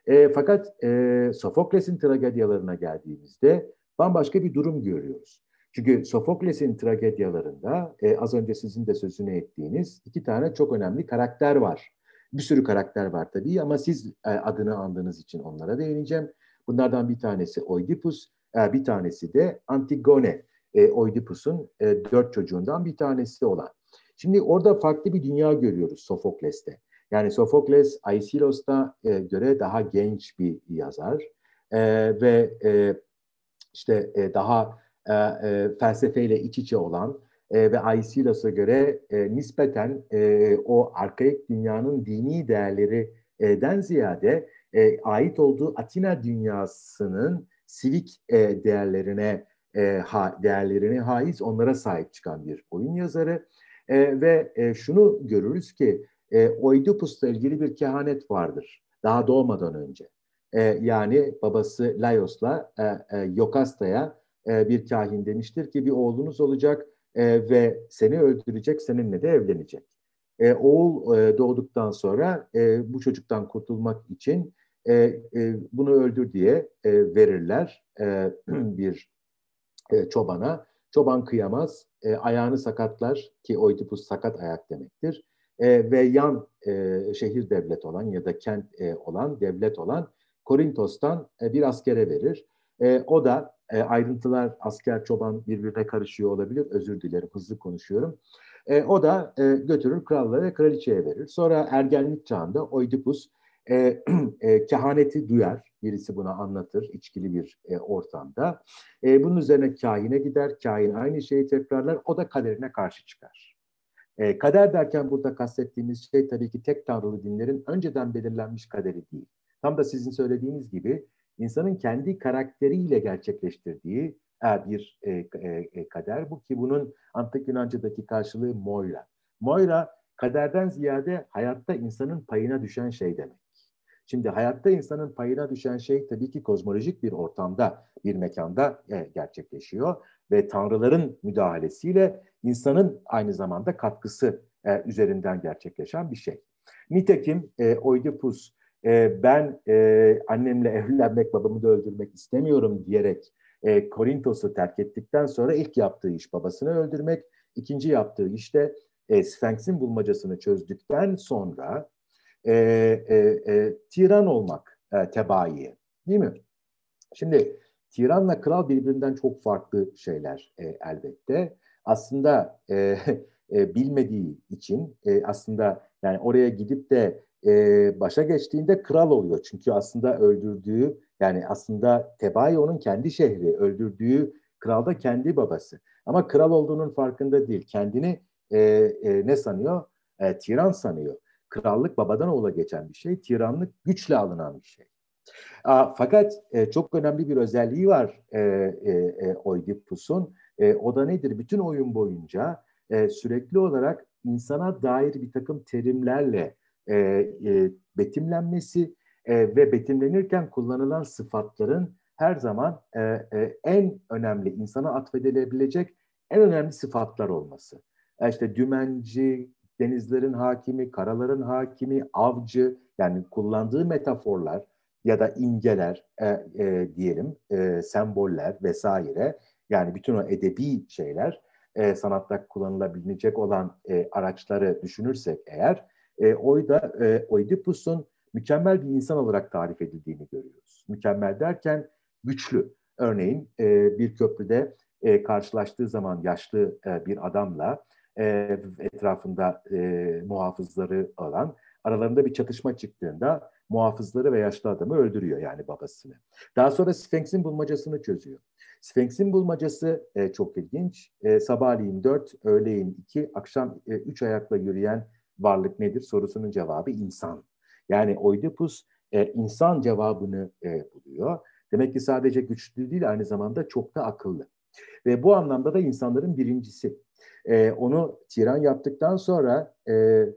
E, fakat e, Sofokles'in tragedyalarına geldiğimizde bambaşka bir durum görüyoruz. Çünkü Sofokles'in tragedyalarında e, az önce sizin de sözünü ettiğiniz iki tane çok önemli karakter var. Bir sürü karakter var tabii ama siz e, adını andığınız için onlara değineceğim. Bunlardan bir tanesi Oidipus, e, bir tanesi de Antigone. E, Oidipus'un e, dört çocuğundan bir tanesi olan. Şimdi orada farklı bir dünya görüyoruz Sofokles'te. Yani Sofokles, Aiskylos'ta e, göre daha genç bir yazar e, ve e, işte e, daha... E, e, felsefeyle iç içe olan e, ve Aiskylos'a göre e, nispeten e, o arkaik dünyanın dini değerlerinden ziyade e, ait olduğu Atina dünyasının sivik e, değerlerine e, ha, değerlerine haiz, onlara sahip çıkan bir oyun yazarı e, ve e, şunu görürüz ki e, Oidipus'la ilgili bir kehanet vardır daha doğmadan önce. E, yani babası Laios'la e, e, Yokasta'ya bir kahin demiştir ki bir oğlunuz olacak ve seni öldürecek, seninle de evlenecek. Oğul doğduktan sonra bu çocuktan kurtulmak için bunu öldür diye verirler bir çobana. Çoban kıyamaz, ayağını sakatlar ki Oidipus sakat ayak demektir. Ve yan şehir devlet olan ya da kent olan, devlet olan Korintos'tan bir askere verir. O da E, ayrıntılar asker çoban birbirine karışıyor olabilir. Özür dilerim, hızlı konuşuyorum. E, o da e, götürür krallara ve kraliçeye verir. Sonra ergenlik çağında Oidipus e, e, kehaneti duyar. Birisi buna anlatır içkili bir e, ortamda. E, bunun üzerine kahine gider. Kahin aynı şeyi tekrarlar. O da kaderine karşı çıkar. E, kader derken burada kastettiğimiz şey tabii ki tek tanrılı dinlerin önceden belirlenmiş kaderi değil. Tam da sizin söylediğiniz gibi İnsanın kendi karakteriyle gerçekleştirdiği bir kader bu ki bunun Antik Yunanca'daki karşılığı moira. Moira kaderden ziyade hayatta insanın payına düşen şey demek. Şimdi hayatta insanın payına düşen şey tabii ki kozmolojik bir ortamda, bir mekanda gerçekleşiyor ve tanrıların müdahalesiyle insanın aynı zamanda katkısı üzerinden gerçekleşen bir şey. Nitekim Oidipus E, ben e, annemle evlenmek, babamı da öldürmek istemiyorum diyerek e, Korintos'u terk ettikten sonra ilk yaptığı iş babasını öldürmek, ikinci yaptığı iş de e, Sfenks'in bulmacasını çözdükten sonra e, e, e, tiran olmak, e, tebaiye. Değil mi? Şimdi tiranla kral birbirinden çok farklı şeyler e, elbette. Aslında e, e, bilmediği için e, aslında yani oraya gidip de e, başa geçtiğinde kral oluyor. Çünkü aslında öldürdüğü yani aslında Tebai onun kendi şehri, öldürdüğü kral da kendi babası. Ama kral olduğunun farkında değil. Kendini e, e, ne sanıyor? E, tiran sanıyor. Krallık babadan oğula geçen bir şey. Tiranlık güçle alınan bir şey. A, fakat e, çok önemli bir özelliği var e, e, Oidipus'un. E, o da nedir? Bütün oyun boyunca e, sürekli olarak insana dair bir takım terimlerle e, e, betimlenmesi e, ve betimlenirken kullanılan sıfatların her zaman e, e, en önemli, insana atfedilebilecek en önemli sıfatlar olması. E, işte dümenci, denizlerin hakimi, karaların hakimi, avcı, yani kullandığı metaforlar ya da imgeler e, e, diyelim, e, semboller vesaire, yani bütün o edebi şeyler, e, sanatta kullanılabilecek olan e, araçları düşünürsek eğer, e, oyda e, Oidipus'un mükemmel bir insan olarak tarif edildiğini görüyoruz. Mükemmel derken güçlü. Örneğin e, bir köprüde e, karşılaştığı zaman yaşlı e, bir adamla e, etrafında e, muhafızları olan, aralarında bir çatışma çıktığında muhafızları ve yaşlı adamı öldürüyor, yani babasını. Daha sonra Sphinx'in bulmacasını çözüyor. Sphinx'in bulmacası e, çok ilginç. E, sabahleyin dört, öğleyin iki, akşam e, üç ayakla yürüyen varlık nedir sorusunun cevabı insan. Yani Oidipus e, insan cevabını e, buluyor. Demek ki sadece güçlü değil, aynı zamanda çok da akıllı. Ve bu anlamda da insanların birincisi. E, onu tiran yaptıktan sonra e,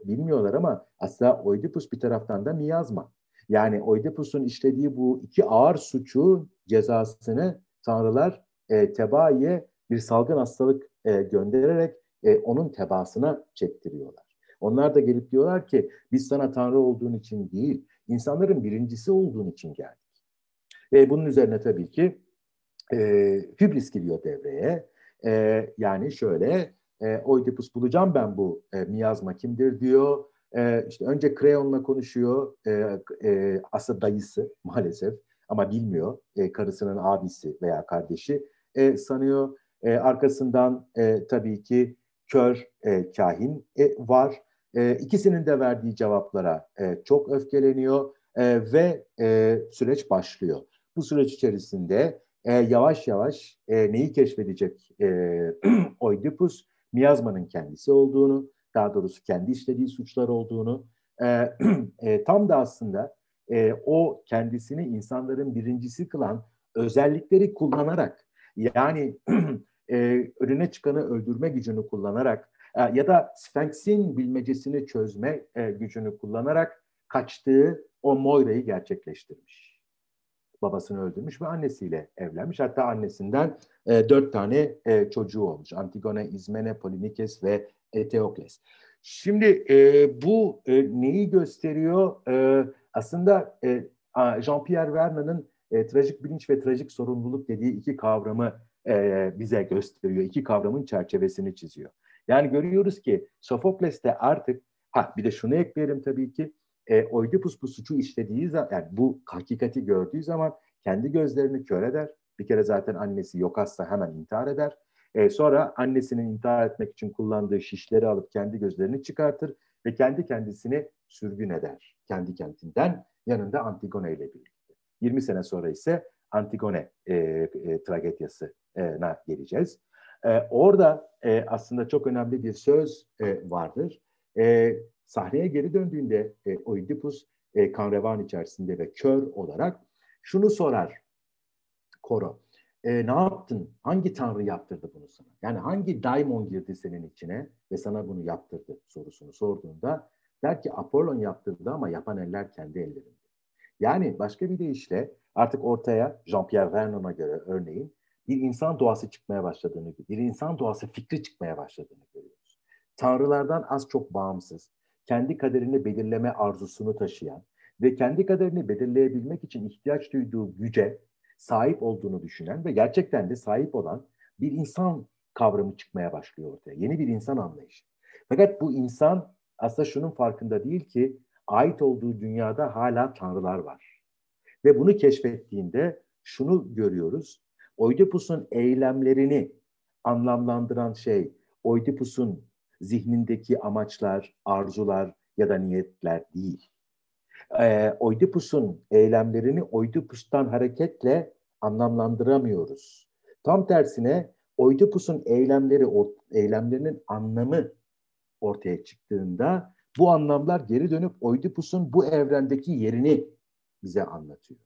bilmiyorlar ama aslında Oidipus bir taraftan da miyazma. Yani Oidipus'un işlediği bu iki ağır suçu cezasını tanrılar e, tebaiye bir salgın hastalık e, göndererek e, onun tebaasına çektiriyorlar. Onlar da gelip diyorlar ki biz sana tanrı olduğun için değil, insanların birincisi olduğun için geldik. Ve bunun üzerine tabii ki e, hübris giriyor devreye. E, yani şöyle, e, Oidipus bulacağım ben bu e, miyazma kimdir diyor. E, işte önce Kreon'la konuşuyor, e, e, aslında dayısı maalesef ama bilmiyor. E, karısının abisi veya kardeşi e, sanıyor. E, arkasından e, tabii ki kör e, kahin e, var. E, ikisinin de verdiği cevaplara e, çok öfkeleniyor e, ve e, süreç başlıyor. Bu süreç içerisinde e, yavaş yavaş e, neyi keşfedecek e, Oidipus? Miyazmanın kendisi olduğunu, daha doğrusu kendi işlediği suçlar olduğunu, e, e, tam da aslında e, o kendisini insanların birincisi kılan özellikleri kullanarak, yani e, önüne çıkanı öldürme gücünü kullanarak e, ya da Sphinx'in bilmecesini çözme e, gücünü kullanarak kaçtığı o Moira'yı gerçekleştirmiş. Babasını öldürmüş ve annesiyle evlenmiş. Hatta annesinden e, dört tane e, çocuğu olmuş. Antigone, İzmene, Polinikes ve Eteokles. Şimdi e, bu e, neyi gösteriyor? E, aslında e, Jean-Pierre Vernant'ın e, trajik bilinç ve trajik sorumluluk dediği iki kavramı e, bize gösteriyor. İki kavramın çerçevesini çiziyor. Yani görüyoruz ki Sofokles'te artık, ha bir de şunu ekleyelim tabii ki, e, Oidipus bu suçu işlediği zaman, yani bu hakikati gördüğü zaman kendi gözlerini kör eder. Bir kere zaten annesi yok, hasta, hemen intihar eder. E, sonra annesinin intihar etmek için kullandığı şişleri alıp kendi gözlerini çıkartır ve kendi kendisini sürgün eder. Kendi kentinden, yanında Antigone ile birlikte. yirmi sene sonra ise Antigone e, e, tragedyasına geleceğiz. E, orada e, aslında çok önemli bir söz e, vardır. E, sahneye geri döndüğünde e, Oidipus e, kanrevan içerisinde ve kör olarak şunu sorar koro. E, ne yaptın? Hangi tanrı yaptırdı bunu sana? Yani hangi daimon girdi senin içine ve sana bunu yaptırdı sorusunu sorduğunda der ki Apollon yaptırdı ama yapan eller kendi ellerinde. Yani başka bir deyişle artık ortaya Jean-Pierre Vernon'a göre örneğin bir insan doğası çıkmaya başladığını, bir insan doğası fikri çıkmaya başladığını görüyoruz. Tanrılardan az çok bağımsız, kendi kaderini belirleme arzusunu taşıyan ve kendi kaderini belirleyebilmek için ihtiyaç duyduğu güce sahip olduğunu düşünen ve gerçekten de sahip olan bir insan kavramı çıkmaya başlıyor ortaya. Yeni bir insan anlayışı. Fakat bu insan aslında şunun farkında değil ki ait olduğu dünyada hala tanrılar var. Ve bunu keşfettiğinde şunu görüyoruz. Oidipus'un eylemlerini anlamlandıran şey, Oidipus'un zihnindeki amaçlar, arzular ya da niyetler değil. Ee, Oidipus'un eylemlerini Oidipus'tan hareketle anlamlandıramıyoruz. Tam tersine Oidipus'un eylemleri, or, eylemlerinin anlamı ortaya çıktığında bu anlamlar geri dönüp Oidipus'un bu evrendeki yerini bize anlatıyor.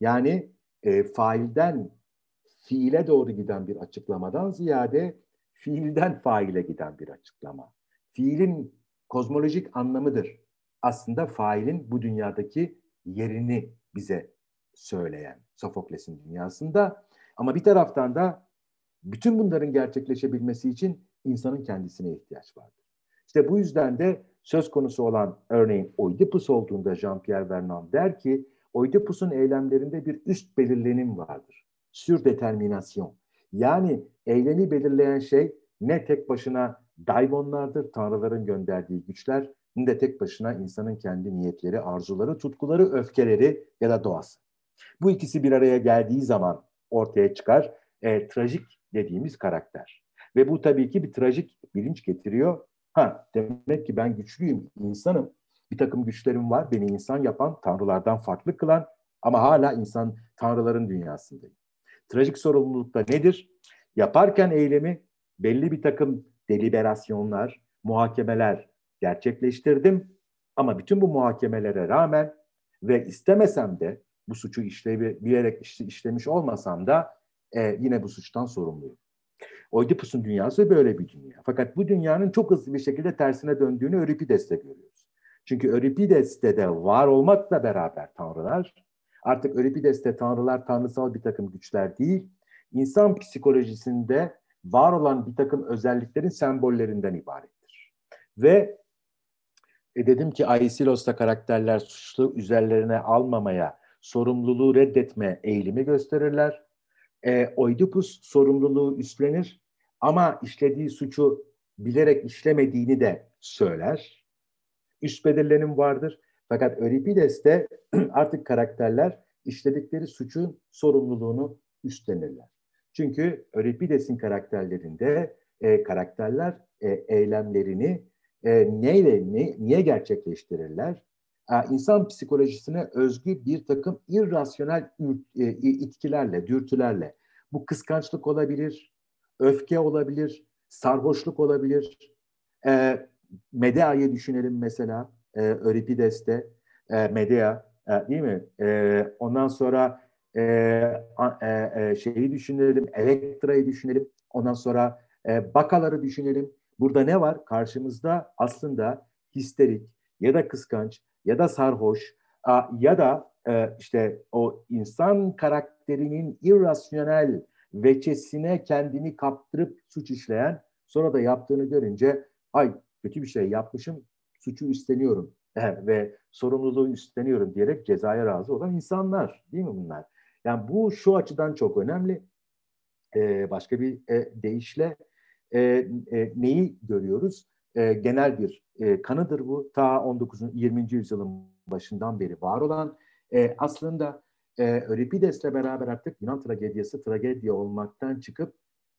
Yani e, failden fiile doğru giden bir açıklamadan ziyade fiilden faile giden bir açıklama. Fiilin kozmolojik anlamıdır. Aslında failin bu dünyadaki yerini bize söyleyen Sofokles'in dünyasında. Ama bir taraftan da bütün bunların gerçekleşebilmesi için insanın kendisine ihtiyaç vardır. İşte bu yüzden de söz konusu olan örneğin Oidipus olduğunda Jean-Pierre Vernant der ki Oidipus'un eylemlerinde bir üst belirlenim vardır. Sürdeterminasyon. Yani eylemi belirleyen şey ne tek başına daimonlardır, tanrıların gönderdiği güçler, ne de tek başına insanın kendi niyetleri, arzuları, tutkuları, öfkeleri ya da doğası. Bu ikisi bir araya geldiği zaman ortaya çıkar e, trajik dediğimiz karakter. Ve bu tabii ki bir trajik bilinç getiriyor. Ha, demek ki ben güçlüyüm, insanım. Bir takım güçlerim var, beni insan yapan, tanrılardan farklı kılan ama hala insan tanrıların dünyasındayım. Trajik sorumlulukta nedir? Yaparken eylemi belli bir takım deliberasyonlar, muhakemeler gerçekleştirdim. Ama bütün bu muhakemelere rağmen ve istemesem de bu suçu işleyerek işlemiş olmasam da e, yine bu suçtan sorumluyum. Oidipus'un dünyası böyle bir dünya. Fakat bu dünyanın çok hızlı bir şekilde tersine döndüğünü Euripides'te görüyoruz. Çünkü Euripides'te de var olmakla beraber tanrılar, artık Euripides'te tanrılar tanrısal bir takım güçler değil, insan psikolojisinde var olan bir takım özelliklerin sembollerinden ibarettir. Ve e dedim ki Aiskylos'ta karakterler suçlu üzerlerine almamaya, sorumluluğu reddetme eğilimi gösterirler. E, Oidipus sorumluluğu üstlenir ama işlediği suçu bilerek işlemediğini de söyler. Üst belirlenim vardır. Fakat Euripides'te artık karakterler işledikleri suçun sorumluluğunu üstlenirler. Çünkü Euripides'in karakterlerinde e, karakterler e, eylemlerini e, neyle, ne, niye gerçekleştirirler? E, insan psikolojisine özgü bir takım irrasyonel e, itkilerle, dürtülerle. Bu kıskançlık olabilir, öfke olabilir, sarhoşluk olabilir. E, Medea'yı düşünelim mesela. E, Euripides'te e, Medea e, değil mi? E, ondan sonra e, e, e, şeyi düşünelim, Elektra'yı düşünelim. Ondan sonra e, Bakala'ları düşünelim. Burada ne var? Karşımızda aslında histerik ya da kıskanç ya da sarhoş a, ya da e, işte o insan karakterinin irrasyonel veçesine kendini kaptırıp suç işleyen, sonra da yaptığını görünce ay kötü bir şey yapmışım, suçu üstleniyorum ve sorumluluğu üstleniyorum diyerek cezaya razı olan insanlar değil mi bunlar? Yani bu şu açıdan çok önemli. Ee, başka bir e, deyişle e, e, neyi görüyoruz? E, genel bir e, kanıdır bu. Ta on dokuzuncu yirminci yüzyılın başından beri var olan e, aslında e, Euripides'le beraber artık Yunan tragedyası tragedya olmaktan çıkıp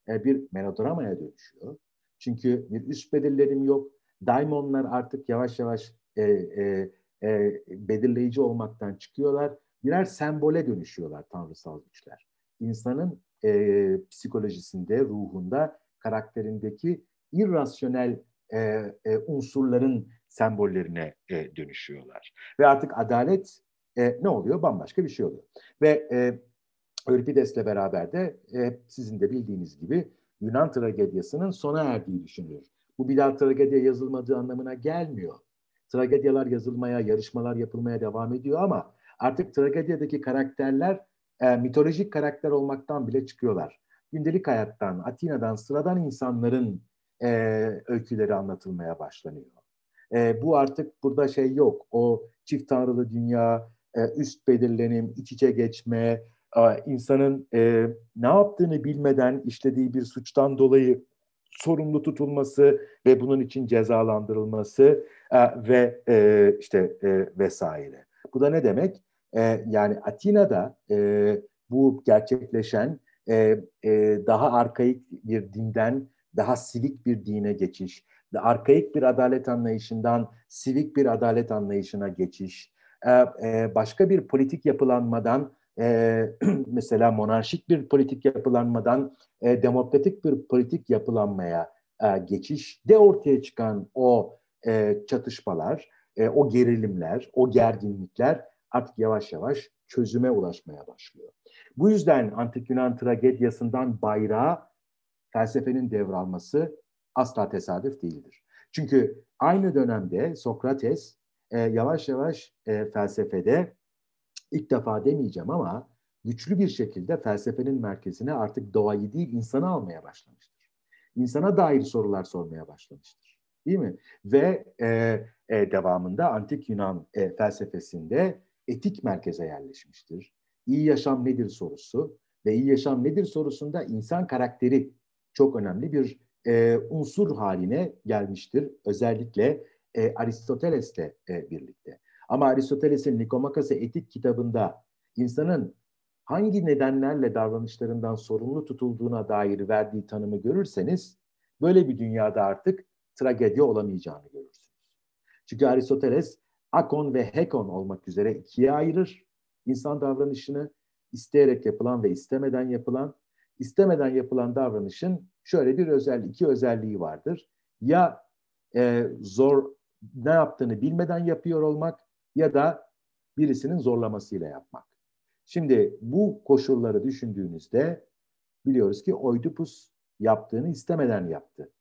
e, bir melodramaya dönüşüyor. Çünkü bir üst belirlerim yok. Daimonlar artık yavaş yavaş e, e, e, belirleyici olmaktan çıkıyorlar. Birer sembole dönüşüyorlar tanrısal güçler. İnsanın e, psikolojisinde, ruhunda, karakterindeki irrasyonel e, e, unsurların sembollerine e, dönüşüyorlar. Ve artık adalet e, ne oluyor? Bambaşka bir şey oluyor. Ve e, Euripides'le beraber de e, sizin de bildiğiniz gibi Yunan tragedyasının sona erdiği düşünülür. Bu bir daha tragedya yazılmadığı anlamına gelmiyor. Tragedyalar yazılmaya, yarışmalar yapılmaya devam ediyor ama artık tragedyadaki karakterler e, mitolojik karakter olmaktan bile çıkıyorlar. Gündelik hayattan, Atina'dan sıradan insanların e, öyküleri anlatılmaya başlanıyor. E, bu artık burada şey yok. O çift tanrılı dünya, e, üst belirlenim, iç içe geçme, e, insanın e, ne yaptığını bilmeden işlediği bir suçtan dolayı sorumlu tutulması ve bunun için cezalandırılması e, ve e, işte e, vesaire. Bu da ne demek? e, yani Atina'da e, bu gerçekleşen e, e, daha arkaik bir dinden daha sivik bir dine geçiş, arkaik bir adalet anlayışından sivik bir adalet anlayışına geçiş, e, e, başka bir politik yapılanmadan e, mesela monarşik bir politik yapılanmadan e, demokratik bir politik yapılanmaya e, geçiş de ortaya çıkan o e, çatışmalar, e, o gerilimler, o gerginlikler artık yavaş yavaş çözüme ulaşmaya başlıyor. Bu yüzden Antik Yunan tragedyasından bayrağa felsefenin devralması asla tesadüf değildir. Çünkü aynı dönemde Sokrates e, yavaş yavaş e, felsefede ilk defa demeyeceğim ama güçlü bir şekilde felsefenin merkezine artık doğayı değil insanı almaya başlamıştır. İnsana dair sorular sormaya başlamıştır. Değil mi? Ve e, e, devamında Antik Yunan e, felsefesinde etik merkeze yerleşmiştir. İyi yaşam nedir sorusu ve iyi yaşam nedir sorusunda insan karakteri çok önemli bir e, unsur haline gelmiştir. Özellikle e, Aristoteles'le e, birlikte. Ama Aristoteles'in Nikomakos'a Etik kitabında insanın hangi nedenlerle davranışlarından sorumlu tutulduğuna dair verdiği tanımı görürseniz böyle bir dünyada artık tragedya olamayacağını görürsünüz. Çünkü Aristoteles akon ve hekon olmak üzere ikiye ayırır insan davranışını, isteyerek yapılan ve istemeden yapılan. İstemeden yapılan davranışın şöyle bir özelliği, iki özelliği vardır. Ya e, zor ne yaptığını bilmeden yapıyor olmak ya da birisinin zorlamasıyla yapmak. Şimdi bu koşulları düşündüğünüzde biliyoruz ki Oidipus yaptığını istemeden yaptı.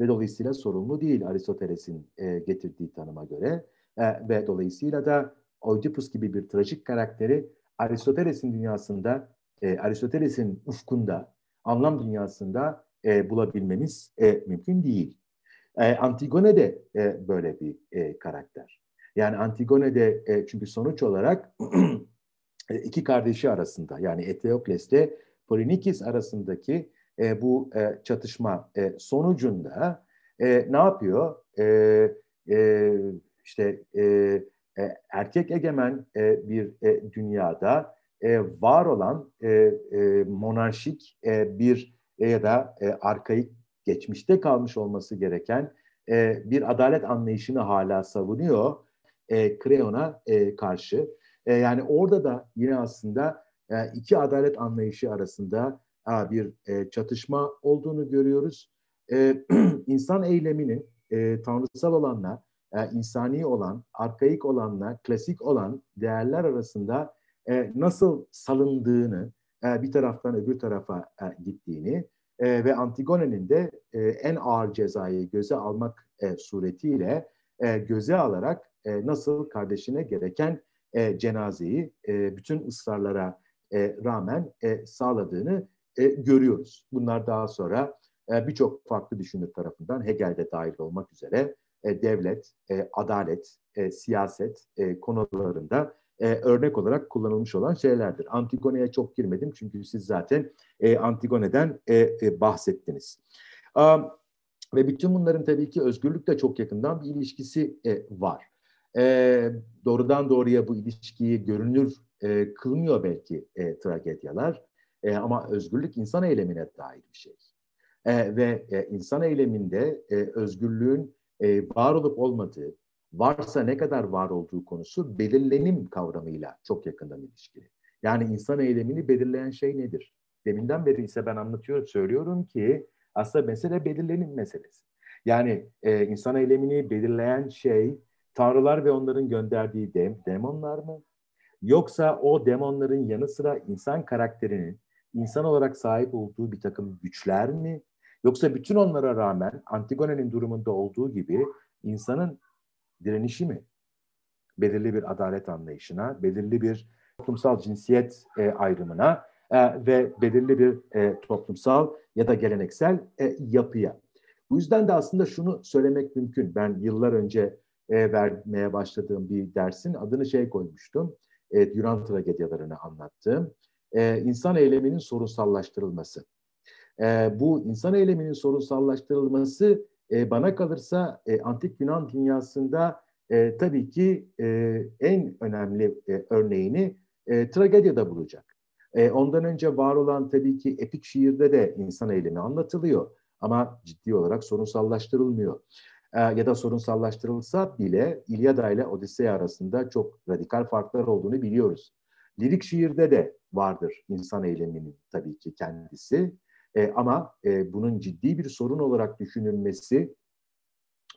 Ve dolayısıyla sorumlu değil Aristoteles'in e, getirdiği tanıma göre. E, ve dolayısıyla da Oidipus gibi bir trajik karakteri Aristoteles'in dünyasında, E, Aristoteles'in ufkunda, anlam dünyasında e, bulabilmemiz e, mümkün değil. E, Antigone de e, böyle bir e, karakter. Yani Antigone de e, çünkü sonuç olarak iki kardeşi arasında, yani Eteokles'le Polinikis arasındaki e, bu e, çatışma e, sonucunda e, ne yapıyor? E, e, işte e, e, erkek egemen e, bir e, dünyada Ee, var olan e, e, monarşik e, bir e, ya da e, arkaik geçmişte kalmış olması gereken e, bir adalet anlayışını hala savunuyor e, Kreon'a e, karşı. E, yani orada da yine aslında e, iki adalet anlayışı arasında a, bir e, çatışma olduğunu görüyoruz. E, insan eyleminin e, tanrısal olanla, e, insani olan, arkaik olanla, klasik olan değerler arasında nasıl salındığını, bir taraftan öbür tarafa gittiğini ve Antigone'nin de en ağır cezayı göze almak suretiyle göze alarak nasıl kardeşine gereken cenazeyi bütün ısrarlara rağmen sağladığını görüyoruz. Bunlar daha sonra birçok farklı düşünür tarafından Hegel'de dahil olmak üzere devlet, adalet, siyaset konularında Ee, örnek olarak kullanılmış olan şeylerdir. Antigone'ye çok girmedim çünkü siz zaten e, Antigone'den e, e, bahsettiniz. Um, ve bütün bunların tabii ki özgürlükle çok yakından bir ilişkisi e, var. E, doğrudan doğruya bu ilişkiyi görünür e, kılmıyor belki e, tragedyalar e, ama özgürlük insan eylemine dair bir şey. E, ve e, insan eyleminde e, özgürlüğün e, var olup olmadığı, varsa ne kadar var olduğu konusu belirlenim kavramıyla çok yakından ilişkili. Yani insan eylemini belirleyen şey nedir? Deminden beri ise ben anlatıyorum, söylüyorum ki aslında mesele belirlenim meselesi. Yani e, insan eylemini belirleyen şey tanrılar ve onların gönderdiği dem, demonlar mı? Yoksa o demonların yanı sıra insan karakterinin insan olarak sahip olduğu bir takım güçler mi? Yoksa bütün onlara rağmen Antigone'nin durumunda olduğu gibi insanın direnişi mi? Belirli bir adalet anlayışına, belirli bir toplumsal cinsiyet e, ayrımına e, ve belirli bir e, toplumsal ya da geleneksel e, yapıya. Bu yüzden de aslında şunu söylemek mümkün. Ben yıllar önce e, vermeye başladığım bir dersin adını şey koymuştum. E, Yunan tragedyalarını anlattığım. E, insan eyleminin sorunsallaştırılması. E, bu insan eyleminin sorunsallaştırılması E, bana kalırsa e, Antik Yunan dünyasında e, tabii ki e, en önemli e, örneğini e, tragedyada bulacak. E, ondan önce var olan tabii ki epik şiirde de insan eylemi anlatılıyor ama ciddi olarak sorunsallaştırılmıyor. E, ya da sorunsallaştırılsa bile İlyada ile Odysseia arasında çok radikal farklar olduğunu biliyoruz. Lirik şiirde de vardır insan eyleminin tabii ki kendisi. E, ama e, bunun ciddi bir sorun olarak düşünülmesi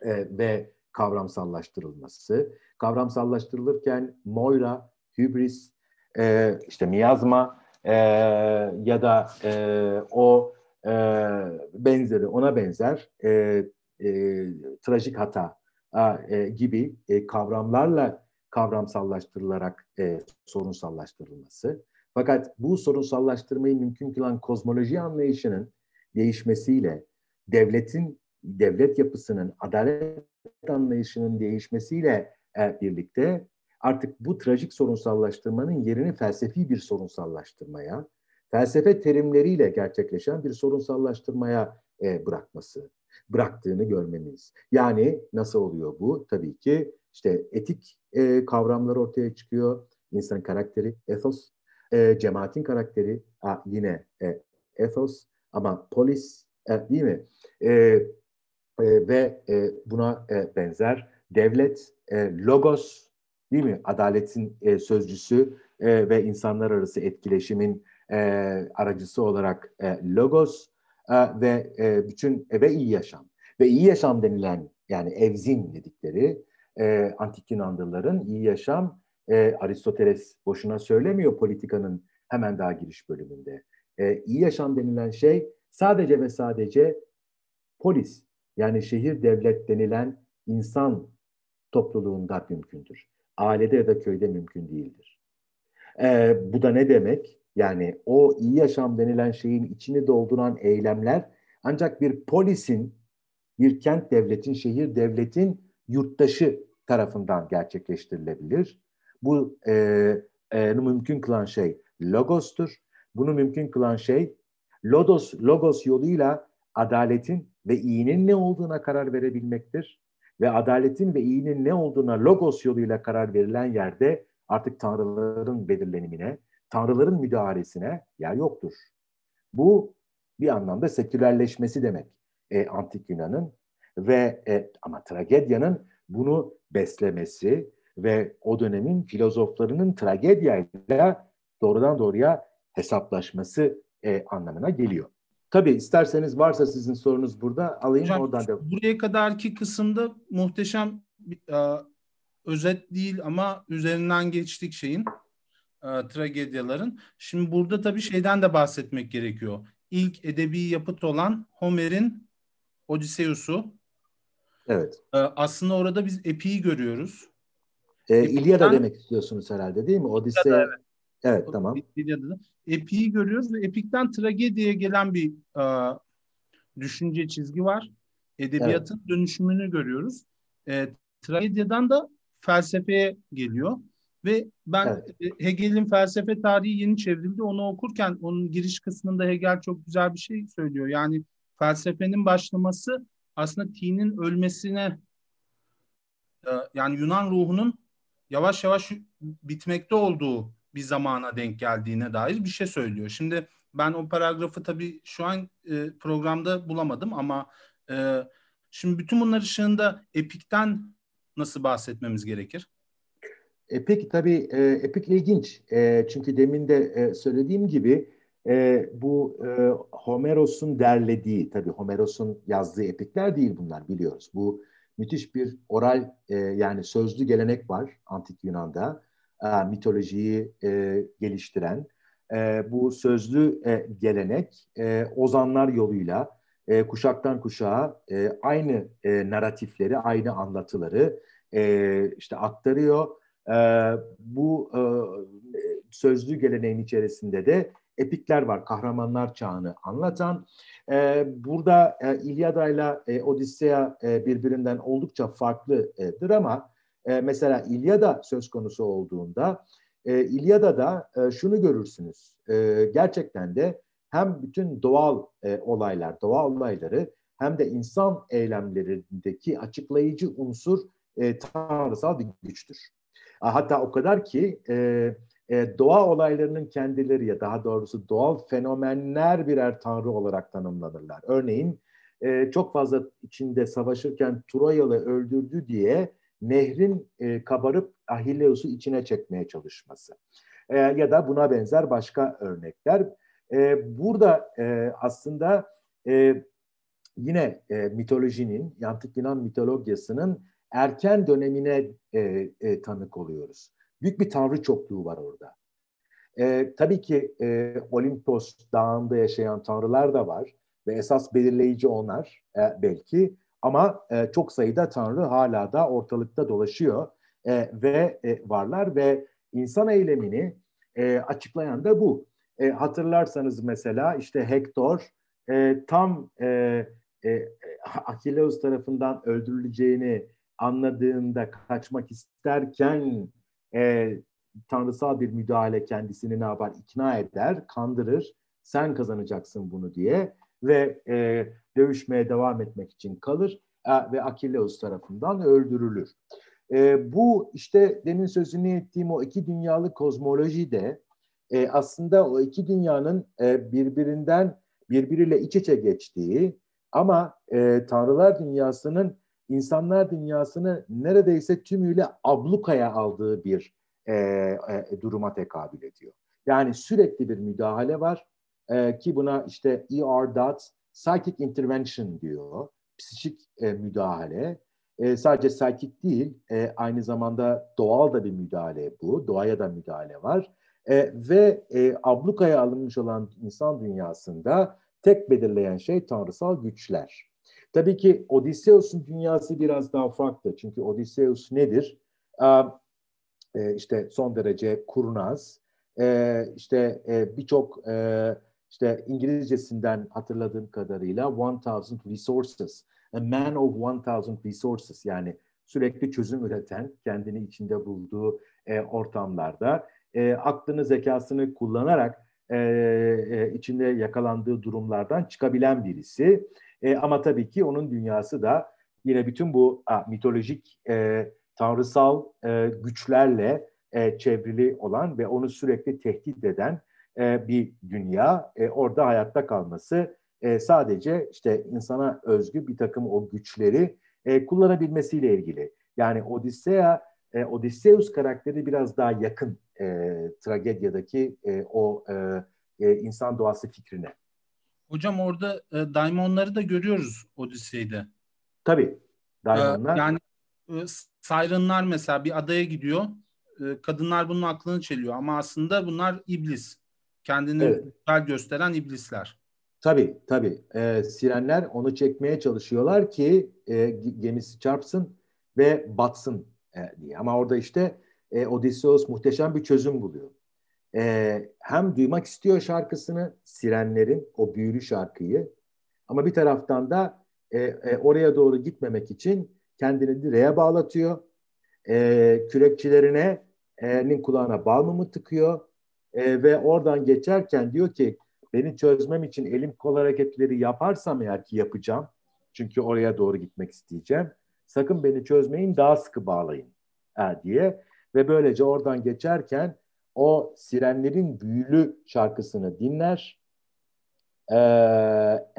e, ve kavramsallaştırılması. Kavramsallaştırılırken Moira, hübris, e, işte miyazma e, ya da e, o e, benzeri, ona benzer e, e, trajik hata e, gibi e, kavramlarla kavramsallaştırılarak e, sorunsallaştırılması. Fakat bu sorunsallaştırmayı mümkün kılan kozmoloji anlayışının değişmesiyle, devletin, devlet yapısının, adalet anlayışının değişmesiyle birlikte artık bu trajik sorunsallaştırmanın yerini felsefi bir sorunsallaştırmaya, felsefe terimleriyle gerçekleşen bir sorunsallaştırmaya bırakması, bıraktığını görmemiz. Yani nasıl oluyor bu? Tabii ki işte etik kavramlar ortaya çıkıyor, insan karakteri, ethos. E, cemaatin karakteri a, yine e, ethos ama polis e, değil mi? E, e, ve e, buna e, benzer devlet, e, logos değil mi? Adaletin e, sözcüsü e, ve insanlar arası etkileşimin e, aracısı olarak e, logos e, ve e, bütün ve iyi yaşam. Ve iyi yaşam denilen yani evzin dedikleri e, antik Yunanlıların iyi yaşam E, Aristoteles boşuna söylemiyor politikanın hemen daha giriş bölümünde. E, iyi yaşam denilen şey sadece ve sadece polis yani şehir devlet denilen insan topluluğunda mümkündür. Ailede ya da köyde mümkün değildir. E, bu da ne demek? Yani o iyi yaşam denilen şeyin içini dolduran eylemler ancak bir polisin, bir kent devletin, şehir devletin yurttaşı tarafından gerçekleştirilebilir. Bu e, e, mümkün kılan şey logostur. Bunu mümkün kılan şey lodos, logos yoluyla adaletin ve iyinin ne olduğuna karar verebilmektir. Ve adaletin ve iyinin ne olduğuna logos yoluyla karar verilen yerde artık tanrıların belirlenimine, tanrıların müdahalesine yer yoktur. Bu bir anlamda sekülerleşmesi demek e, antik Yunan'ın ve e, ama tragedyanın bunu beslemesi ve o dönemin filozoflarının tragedyayla doğrudan doğruya hesaplaşması e, anlamına geliyor. Tabii isterseniz varsa sizin sorunuz burada alayım hocam, oradan da. Buraya kadarki kısımda muhteşem bir, a, özet değil ama üzerinden geçtik şeyin a, tragedyaların. Şimdi burada tabii şeyden de bahsetmek gerekiyor. İlk edebi yapıt olan Homer'in Odysseus'u. Evet. A, aslında orada biz epiği görüyoruz. E, İlyada demek istiyorsunuz herhalde değil mi? Odisseia. Evet, evet o, tamam. İlyada'da. Epiği görüyoruz ve epikten tragediye gelen bir e, düşünce çizgi var. Edebiyatın evet. dönüşümünü görüyoruz. E, tragedyadan da felsefeye geliyor. Ve ben evet. e, Hegel'in felsefe tarihi yeni çevrildi. Onu okurken onun giriş kısmında Hegel çok güzel bir şey söylüyor. Yani felsefenin başlaması aslında tinin ölmesine e, yani Yunan ruhunun yavaş yavaş bitmekte olduğu bir zamana denk geldiğine dair bir şey söylüyor. Şimdi ben o paragrafı tabii şu an e, programda bulamadım ama e, şimdi bütün bunlar ışığında epikten nasıl bahsetmemiz gerekir? Epik tabii e, epik ilginç. E, çünkü demin de e, söylediğim gibi e, bu e, Homeros'un derlediği, tabii Homeros'un yazdığı epikler değil bunlar biliyoruz. Bu müthiş bir oral e, yani sözlü gelenek var antik Yunan'da e, mitolojiyi e, geliştiren. E, bu sözlü e, gelenek e, ozanlar yoluyla e, kuşaktan kuşağa e, aynı e, naratifleri, aynı anlatıları e, işte aktarıyor. E, bu e, sözlü geleneğin içerisinde de epikler var, kahramanlar çağını anlatan. Ee, burada e, İlyada ile Odysseia e, birbirinden oldukça farklıdır ama e, mesela İlyada söz konusu olduğunda e, İlyada'da e, şunu görürsünüz. E, gerçekten de hem bütün doğal e, olaylar, doğa olayları hem de insan eylemlerindeki açıklayıcı unsur e, tanrısal bir güçtür. Hatta o kadar ki e, e, doğa olaylarının kendileri ya daha doğrusu doğal fenomenler birer tanrı olarak tanımlanırlar. Örneğin e, çok fazla içinde savaşırken Troyalı öldürdü diye nehrin e, kabarıp Achilles'u içine çekmeye çalışması. E, ya da buna benzer başka örnekler. E, burada e, aslında e, yine e, mitolojinin, Antik Yunan mitolojisinin erken dönemine e, e, tanık oluyoruz. Büyük bir tanrı çokluğu var orada. E, tabii ki e, Olimpos dağında yaşayan tanrılar da var ve esas belirleyici onlar e, belki. Ama e, çok sayıda tanrı hala da ortalıkta dolaşıyor e, ve e, varlar ve insan eylemini e, açıklayan da bu. E, hatırlarsanız mesela işte Hektor e, tam e, e, Achilles tarafından öldürüleceğini anladığında kaçmak isterken e, tanrısal bir müdahale kendisini ne yapar? İkna eder, kandırır, sen kazanacaksın bunu diye ve e, dövüşmeye devam etmek için kalır e, ve Achilles tarafından öldürülür. E, bu işte demin sözünü ettiğim o iki dünyalı kozmoloji de e, aslında o iki dünyanın e, birbirinden birbiriyle iç içe geçtiği ama e, tanrılar dünyasının insanlar dünyasını neredeyse tümüyle ablukaya aldığı bir e, e, duruma tekabül ediyor. Yani sürekli bir müdahale var e, ki buna işte E R dot psychic intervention diyor, psikik e, müdahale. E, sadece psychic değil, e, aynı zamanda doğal da bir müdahale bu, doğaya da müdahale var. E, ve e, ablukaya alınmış olan insan dünyasında tek belirleyen şey tanrısal güçler. Tabii ki Odysseus'un dünyası biraz daha farklı. Çünkü Odysseus nedir? Ee, işte son derece kurnaz. Ee, işte e, birçok e, işte İngilizcesinden hatırladığım kadarıyla one thousand resources, a man of one thousand resources, yani sürekli çözüm üreten, kendini içinde bulduğu e, ortamlarda e, aklını, zekasını kullanarak e, e, içinde yakalandığı durumlardan çıkabilen birisi. E, ama tabii ki onun dünyası da yine bütün bu a, mitolojik, e, tanrısal e, güçlerle e, çevrili olan ve onu sürekli tehdit eden e, bir dünya. E, orada hayatta kalması e, sadece işte insana özgü bir takım o güçleri e, kullanabilmesiyle ilgili. Yani Odysseia, e, Odysseus karakteri biraz daha yakın e, tragedyadaki e, o e, insan doğası fikrine. Hocam orada e, daimonları da görüyoruz Odysseus'de. Tabii. Daimonlar. E, yani e, sayrınlar mesela bir adaya gidiyor. E, kadınlar bunun aklını çeliyor ama aslında bunlar iblis. Kendini evet. gösteren iblisler. Tabii tabii. E, sirenler onu çekmeye çalışıyorlar ki e, gemisi çarpsın ve batsın e, diye. Ama orada işte e, Odysseus muhteşem bir çözüm buluyor. Ee, hem duymak istiyor şarkısını, sirenlerin o büyülü şarkıyı, ama bir taraftan da e, e, oraya doğru gitmemek için kendini direğe bağlatıyor, e, kürekçilerine e, kulağına balmumu tıkıyor e, ve oradan geçerken diyor ki beni çözmem için elim kol hareketleri yaparsam eğer ki yapacağım, çünkü oraya doğru gitmek isteyeceğim, sakın beni çözmeyin, daha sıkı bağlayın e, diye ve böylece oradan geçerken o sirenlerin büyülü şarkısını dinler, ee,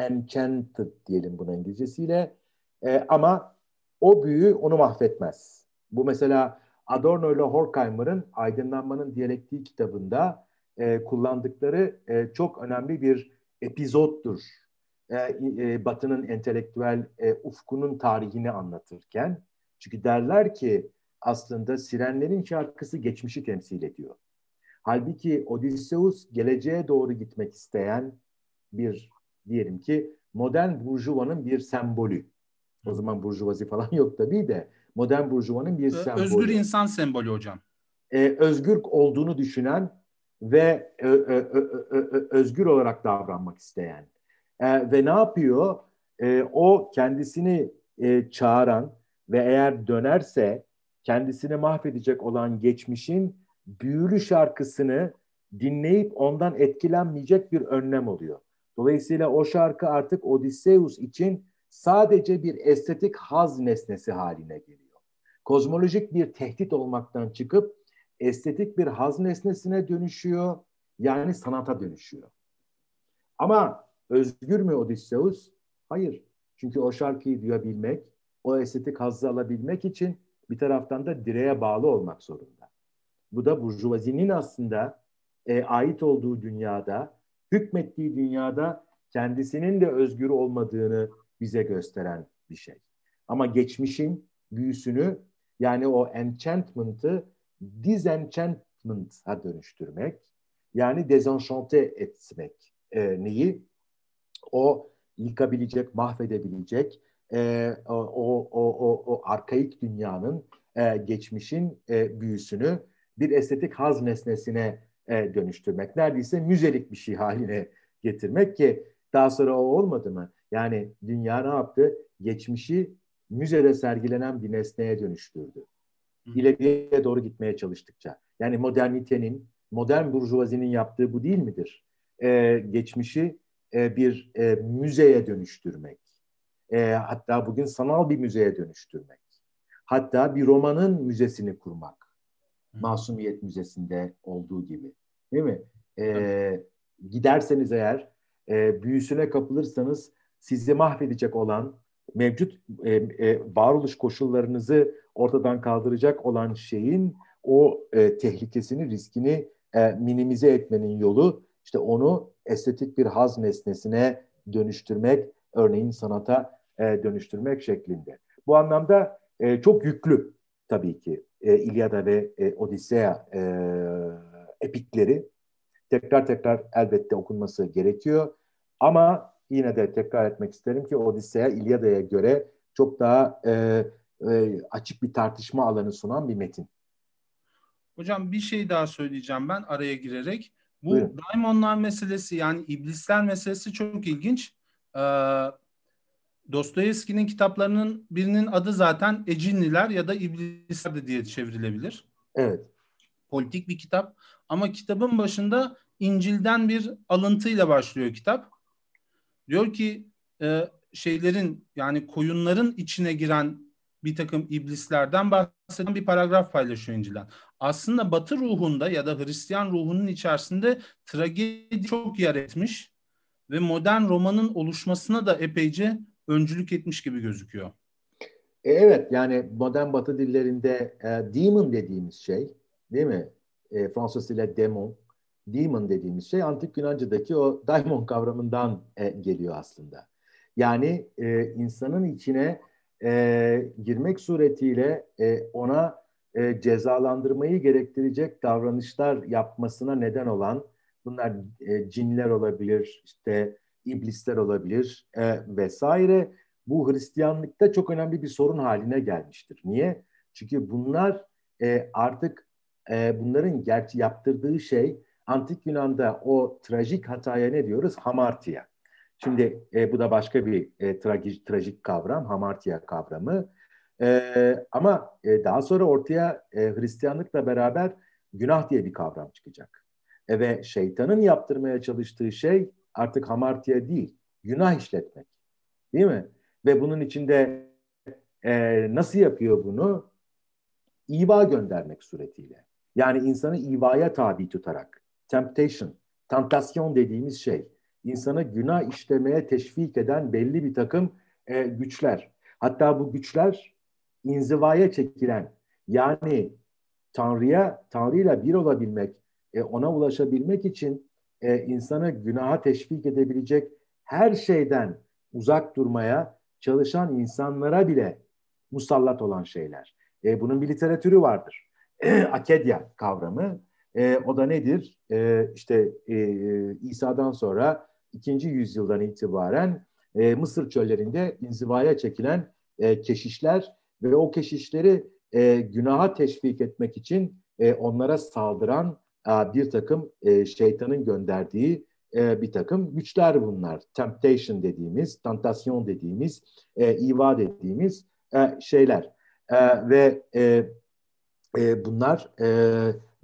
enchanted diyelim bunun İngilizcesiyle, ee, ama o büyü onu mahvetmez. Bu mesela Adorno ile Horkheimer'ın Aydınlanmanın Diyalektiği kitabında e, kullandıkları e, çok önemli bir epizottur. E, e, Batı'nın entelektüel e, ufkunun tarihini anlatırken. Çünkü derler ki aslında sirenlerin şarkısı geçmişi temsil ediyor. Halbuki Odysseus geleceğe doğru gitmek isteyen bir, diyelim ki modern burjuvanın bir sembolü. O zaman burjuvazi falan yok tabii de modern burjuvanın bir Ö- sembolü. Özgür insan sembolü hocam. Ee, özgür olduğunu düşünen ve ö- ö- ö- ö- özgür olarak davranmak isteyen. Ee, ve ne yapıyor? Ee, o kendisini e, çağıran ve eğer dönerse kendisini mahvedecek olan geçmişin büyülü şarkısını dinleyip ondan etkilenmeyecek bir önlem oluyor. Dolayısıyla o şarkı artık Odysseus için sadece bir estetik haz nesnesi haline geliyor. kozmolojik bir tehdit olmaktan çıkıp estetik bir haz nesnesine dönüşüyor, yani sanata dönüşüyor. Ama özgür mü Odysseus? Hayır. Çünkü o şarkıyı duyabilmek, o estetik hazzı alabilmek için bir taraftan da direğe bağlı olmak zorunda. Bu da burjuvazinin aslında e, ait olduğu dünyada, hükmettiği dünyada kendisinin de özgür olmadığını bize gösteren bir şey. Ama geçmişin büyüsünü, yani o enchantment'ı disenchantment'a dönüştürmek, yani dezenşante etmek e, neyi? O yıkabilecek, mahvedebilecek e, o, o, o, o arkaik dünyanın, e, geçmişin e, büyüsünü bir estetik haz nesnesine e, dönüştürmek. Neredeyse müzelik bir şey haline getirmek ki daha sonra o olmadı mı? Yani dünya ne yaptı? Geçmişi müzede sergilenen bir nesneye dönüştürdü. İleriye doğru gitmeye çalıştıkça. Yani modernitenin, modern burjuvazinin yaptığı bu değil midir? E, geçmişi e, bir e, müzeye dönüştürmek. E, hatta bugün sanal bir müzeye dönüştürmek. Hatta bir romanın müzesini kurmak. Masumiyet Müzesi'nde olduğu gibi. Değil mi? E, giderseniz eğer, e, büyüsüne kapılırsanız sizi mahvedecek olan, mevcut e, e, varoluş koşullarınızı ortadan kaldıracak olan şeyin o e, tehlikesini, riskini e, minimize etmenin yolu, işte onu estetik bir haz nesnesine dönüştürmek, örneğin sanata e, dönüştürmek şeklinde. Bu anlamda e, çok yüklü tabii ki e, İlyada ve e, Odisea e, epikleri. Tekrar tekrar elbette okunması gerekiyor ama yine de tekrar etmek isterim ki Odisea İlyada'ya göre çok daha e, e, açık bir tartışma alanı sunan bir metin. Hocam bir şey daha söyleyeceğim ben araya girerek. Bu Buyurun. Daimonlar meselesi, yani iblisler meselesi çok ilginç. Ee, Dostoyevski'nin kitaplarının birinin adı zaten Ecinliler ya da İblisler de diye çevrilebilir. Evet. Politik bir kitap ama kitabın başında İncil'den bir alıntıyla başlıyor kitap. Diyor ki e, şeylerin, yani koyunların içine giren bir takım iblislerden bahseden bir paragraf paylaşıyor İncil'den. Aslında Batı ruhunda ya da Hristiyan ruhunun içerisinde tragedi çok yer etmiş ve modern romanın oluşmasına da epeyce öncülük etmiş gibi gözüküyor. Evet, yani modern Batı dillerinde e, demon dediğimiz şey, değil mi? E, Fransız ile demon, demon dediğimiz şey antik Yunanca'daki o daimon kavramından e, geliyor aslında. Yani e, insanın içine e, girmek suretiyle e, ona e, cezalandırmayı gerektirecek davranışlar yapmasına neden olan, bunlar e, cinler olabilir, işte iblisler olabilir e, vesaire. Bu Hristiyanlıkta çok önemli bir sorun haline gelmiştir. Niye? Çünkü bunlar e, artık e, bunların gerçi yaptırdığı şey, antik Yunan'da o trajik hataya ne diyoruz? Hamartia. Şimdi e, bu da başka bir e, trajik, trajik kavram, hamartia kavramı. E, ama e, daha sonra ortaya e, Hristiyanlıkla beraber günah diye bir kavram çıkacak. E, ve şeytanın yaptırmaya çalıştığı şey artık hamartia değil, günah işletmek. Değil mi? Ve bunun içinde e, nasıl yapıyor bunu? İva göndermek suretiyle. Yani insanı ivaya tabi tutarak. Temptation, tentasyon dediğimiz şey, insanı günah işlemeye teşvik eden belli bir takım e, güçler. Hatta bu güçler inzivaya çekilen, yani Tanrı'ya, Tanrı'yla bir olabilmek, e, ona ulaşabilmek için e, insanı günaha teşvik edebilecek her şeyden uzak durmaya çalışan insanlara bile musallat olan şeyler. E, bunun bir literatürü vardır. Akedya kavramı. E, o da nedir? E, işte e, İsa'dan sonra ikinci yüzyıldan itibaren e, Mısır çöllerinde inzivaya çekilen e, keşişler ve o keşişleri e, günaha teşvik etmek için e, onlara saldıran e, bir takım e, şeytanın gönderdiği e, bir takım güçler bunlar. Temptation dediğimiz, tentasyon dediğimiz, e, iva dediğimiz e, şeyler. E, ve e, e, bunlar... E,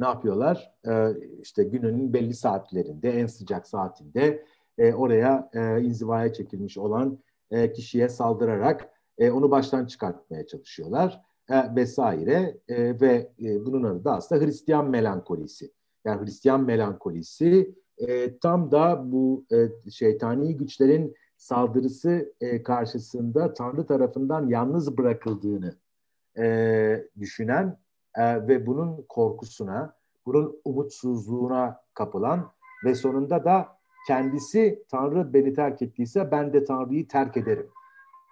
Ne yapıyorlar? Ee, işte günün belli saatlerinde, en sıcak saatinde e, oraya e, inzivaya çekilmiş olan e, kişiye saldırarak e, onu baştan çıkartmaya çalışıyorlar. vesaire e, ve e, bunun adı da aslında Hristiyan melankolisi. Yani Hristiyan melankolisi e, tam da bu e, şeytani güçlerin saldırısı e, karşısında Tanrı tarafından yalnız bırakıldığını e, düşünen e, ve bunun korkusuna, bunun umutsuzluğuna kapılan ve sonunda da kendisi Tanrı beni terk ettiyse ben de Tanrı'yı terk ederim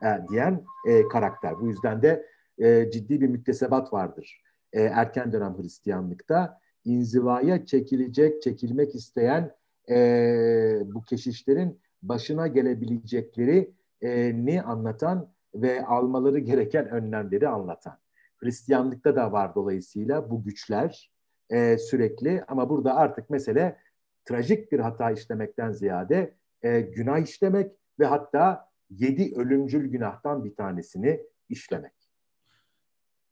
e, diyen e, karakter. Bu yüzden de e, ciddi bir müktesebat vardır e, erken dönem Hristiyanlıkta. İnzivaya çekilecek, çekilmek isteyen e, bu keşişlerin başına gelebileceklerini anlatan ve almaları gereken önlemleri anlatan. Hristiyanlıkta da var dolayısıyla bu güçler e, sürekli, ama burada artık mesele trajik bir hata işlemekten ziyade e, günah işlemek ve hatta yedi ölümcül günahtan bir tanesini işlemek.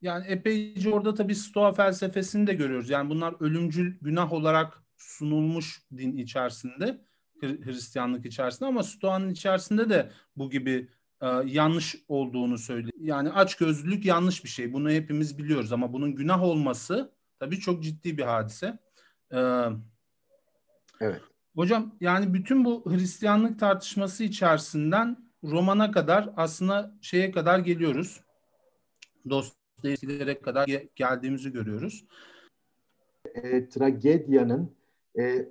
Yani epeyce orada tabii Stoa felsefesini de görüyoruz. Yani bunlar ölümcül günah olarak sunulmuş din içerisinde, Hristiyanlık içerisinde, ama Stoa'nın içerisinde de bu gibi e, yanlış olduğunu söylüyor. Yani açgözlülük yanlış bir şey. Bunu hepimiz biliyoruz ama bunun günah olması tabii çok ciddi bir hadise. Ee, evet. Hocam yani bütün bu Hristiyanlık tartışması içerisinden romana kadar, aslında şeye kadar geliyoruz. Dostoyevskilere kadar geldiğimizi görüyoruz. E, tragedyanın E,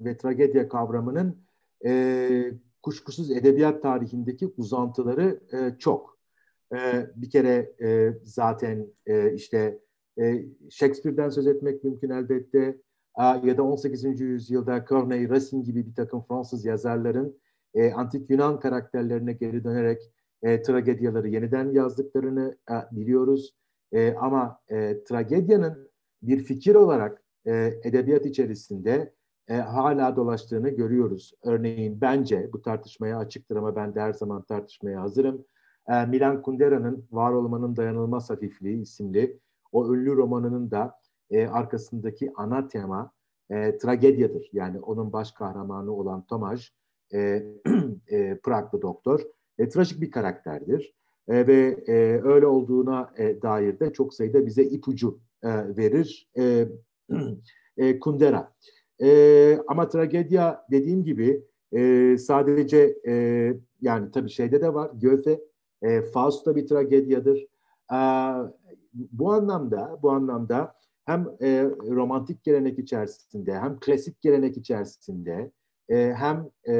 ve tragedya kavramının e, kuşkusuz edebiyat tarihindeki uzantıları e, çok. E, bir kere e, zaten e, işte e, Shakespeare'den söz etmek mümkün elbette. E, ya da on sekizinci yüzyılda Corneille, Racine gibi bir takım Fransız yazarların e, antik Yunan karakterlerine geri dönerek e, tragedyaları yeniden yazdıklarını e, biliyoruz. E, ama e, tragedyanın bir fikir olarak edebiyat içerisinde e, hala dolaştığını görüyoruz. Örneğin bence, bu tartışmaya açıktır ama ben de her zaman tartışmaya hazırım, E, Milan Kundera'nın Var Olmanın Dayanılmaz Hafifliği isimli o ünlü romanının da e, arkasındaki ana tema e, tragedyadır. Yani onun baş kahramanı olan Tomaj, e, e, Praglı doktor, e, trajik bir karakterdir. E, ve e, öyle olduğuna e, dair de çok sayıda bize ipucu e, verir. E, E, Kundera. E, ama tragedya dediğim gibi e, sadece e, yani tabii şeyde de var. Goethe, e, Faust da bir tragedyadır. E, bu anlamda bu anlamda hem e, romantik gelenek içerisinde, hem klasik gelenek içerisinde, e, hem e,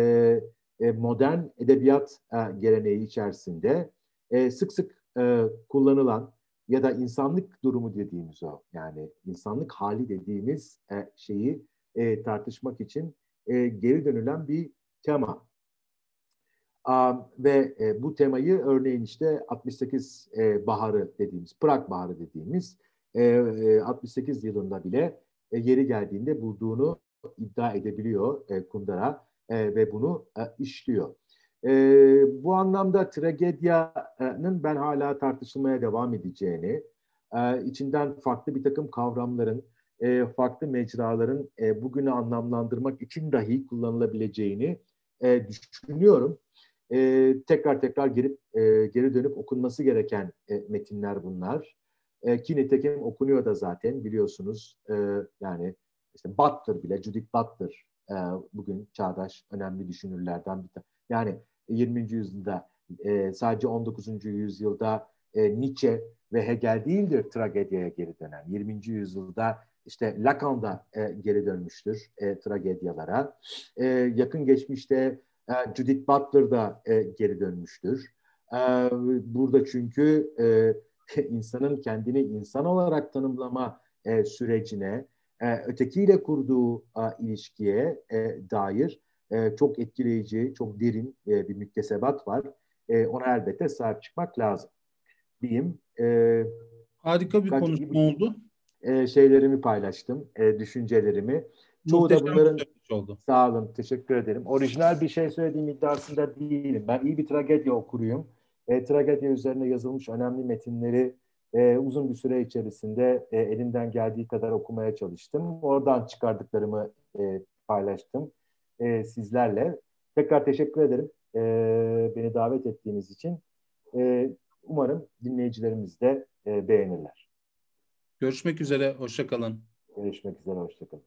e, modern edebiyat e, geleneği içerisinde e, sık sık e, kullanılan ya da insanlık durumu dediğimiz o, yani insanlık hali dediğimiz e, şeyi e, tartışmak için e, geri dönülen bir tema. A, ve e, bu temayı örneğin işte altmış sekiz e, baharı dediğimiz, Prag baharı dediğimiz e, e, altmış sekiz yılında bile e, yeri geldiğinde bulduğunu iddia edebiliyor e, Kundera e, ve bunu e, işliyor. Ee, bu anlamda tragedyanın ben hala tartışılmaya devam edeceğini, e, içinden farklı bir takım kavramların, e, farklı mecraların e, bugünü anlamlandırmak için dahi kullanılabileceğini e, düşünüyorum. E, tekrar tekrar gelip, e, geri dönüp okunması gereken e, metinler bunlar. E, ki nitekim okunuyor da zaten, biliyorsunuz. E, yani işte Butler bile, Judith Butler e, bugün çağdaş önemli düşünürlerden bir tanesi. Yani yirminci yüzyılda e, sadece on dokuzuncu yüzyılda e, Nietzsche ve Hegel değildir tragedyaya geri dönen. yirminci yüzyılda işte Lacan da e, geri dönmüştür e, tragedyalara. E, yakın geçmişte e, Judith Butler da e, geri dönmüştür. E, burada çünkü e, insanın kendini insan olarak tanımlama e, sürecine, e, ötekiyle kurduğu e, ilişkiye e, dair çok etkileyici, çok derin bir müktesebat var. Ona elbette sahip çıkmak lazım diyeyim. Harika bir konuşma oldu. Şeylerimi paylaştım, düşüncelerimi. Çoğu da bunların... Sağ olun, teşekkür ederim. Orijinal bir şey söylediğim iddiasında değilim. Ben iyi bir tragedya okuruyum. E, tragedya üzerine yazılmış önemli metinleri e, uzun bir süre içerisinde e, elimden geldiği kadar okumaya çalıştım. Oradan çıkardıklarımı e, paylaştım sizlerle. Tekrar teşekkür ederim beni davet ettiğiniz için. Umarım dinleyicilerimiz de beğenirler. Görüşmek üzere, hoşça kalın. Görüşmek üzere, hoşça kalın.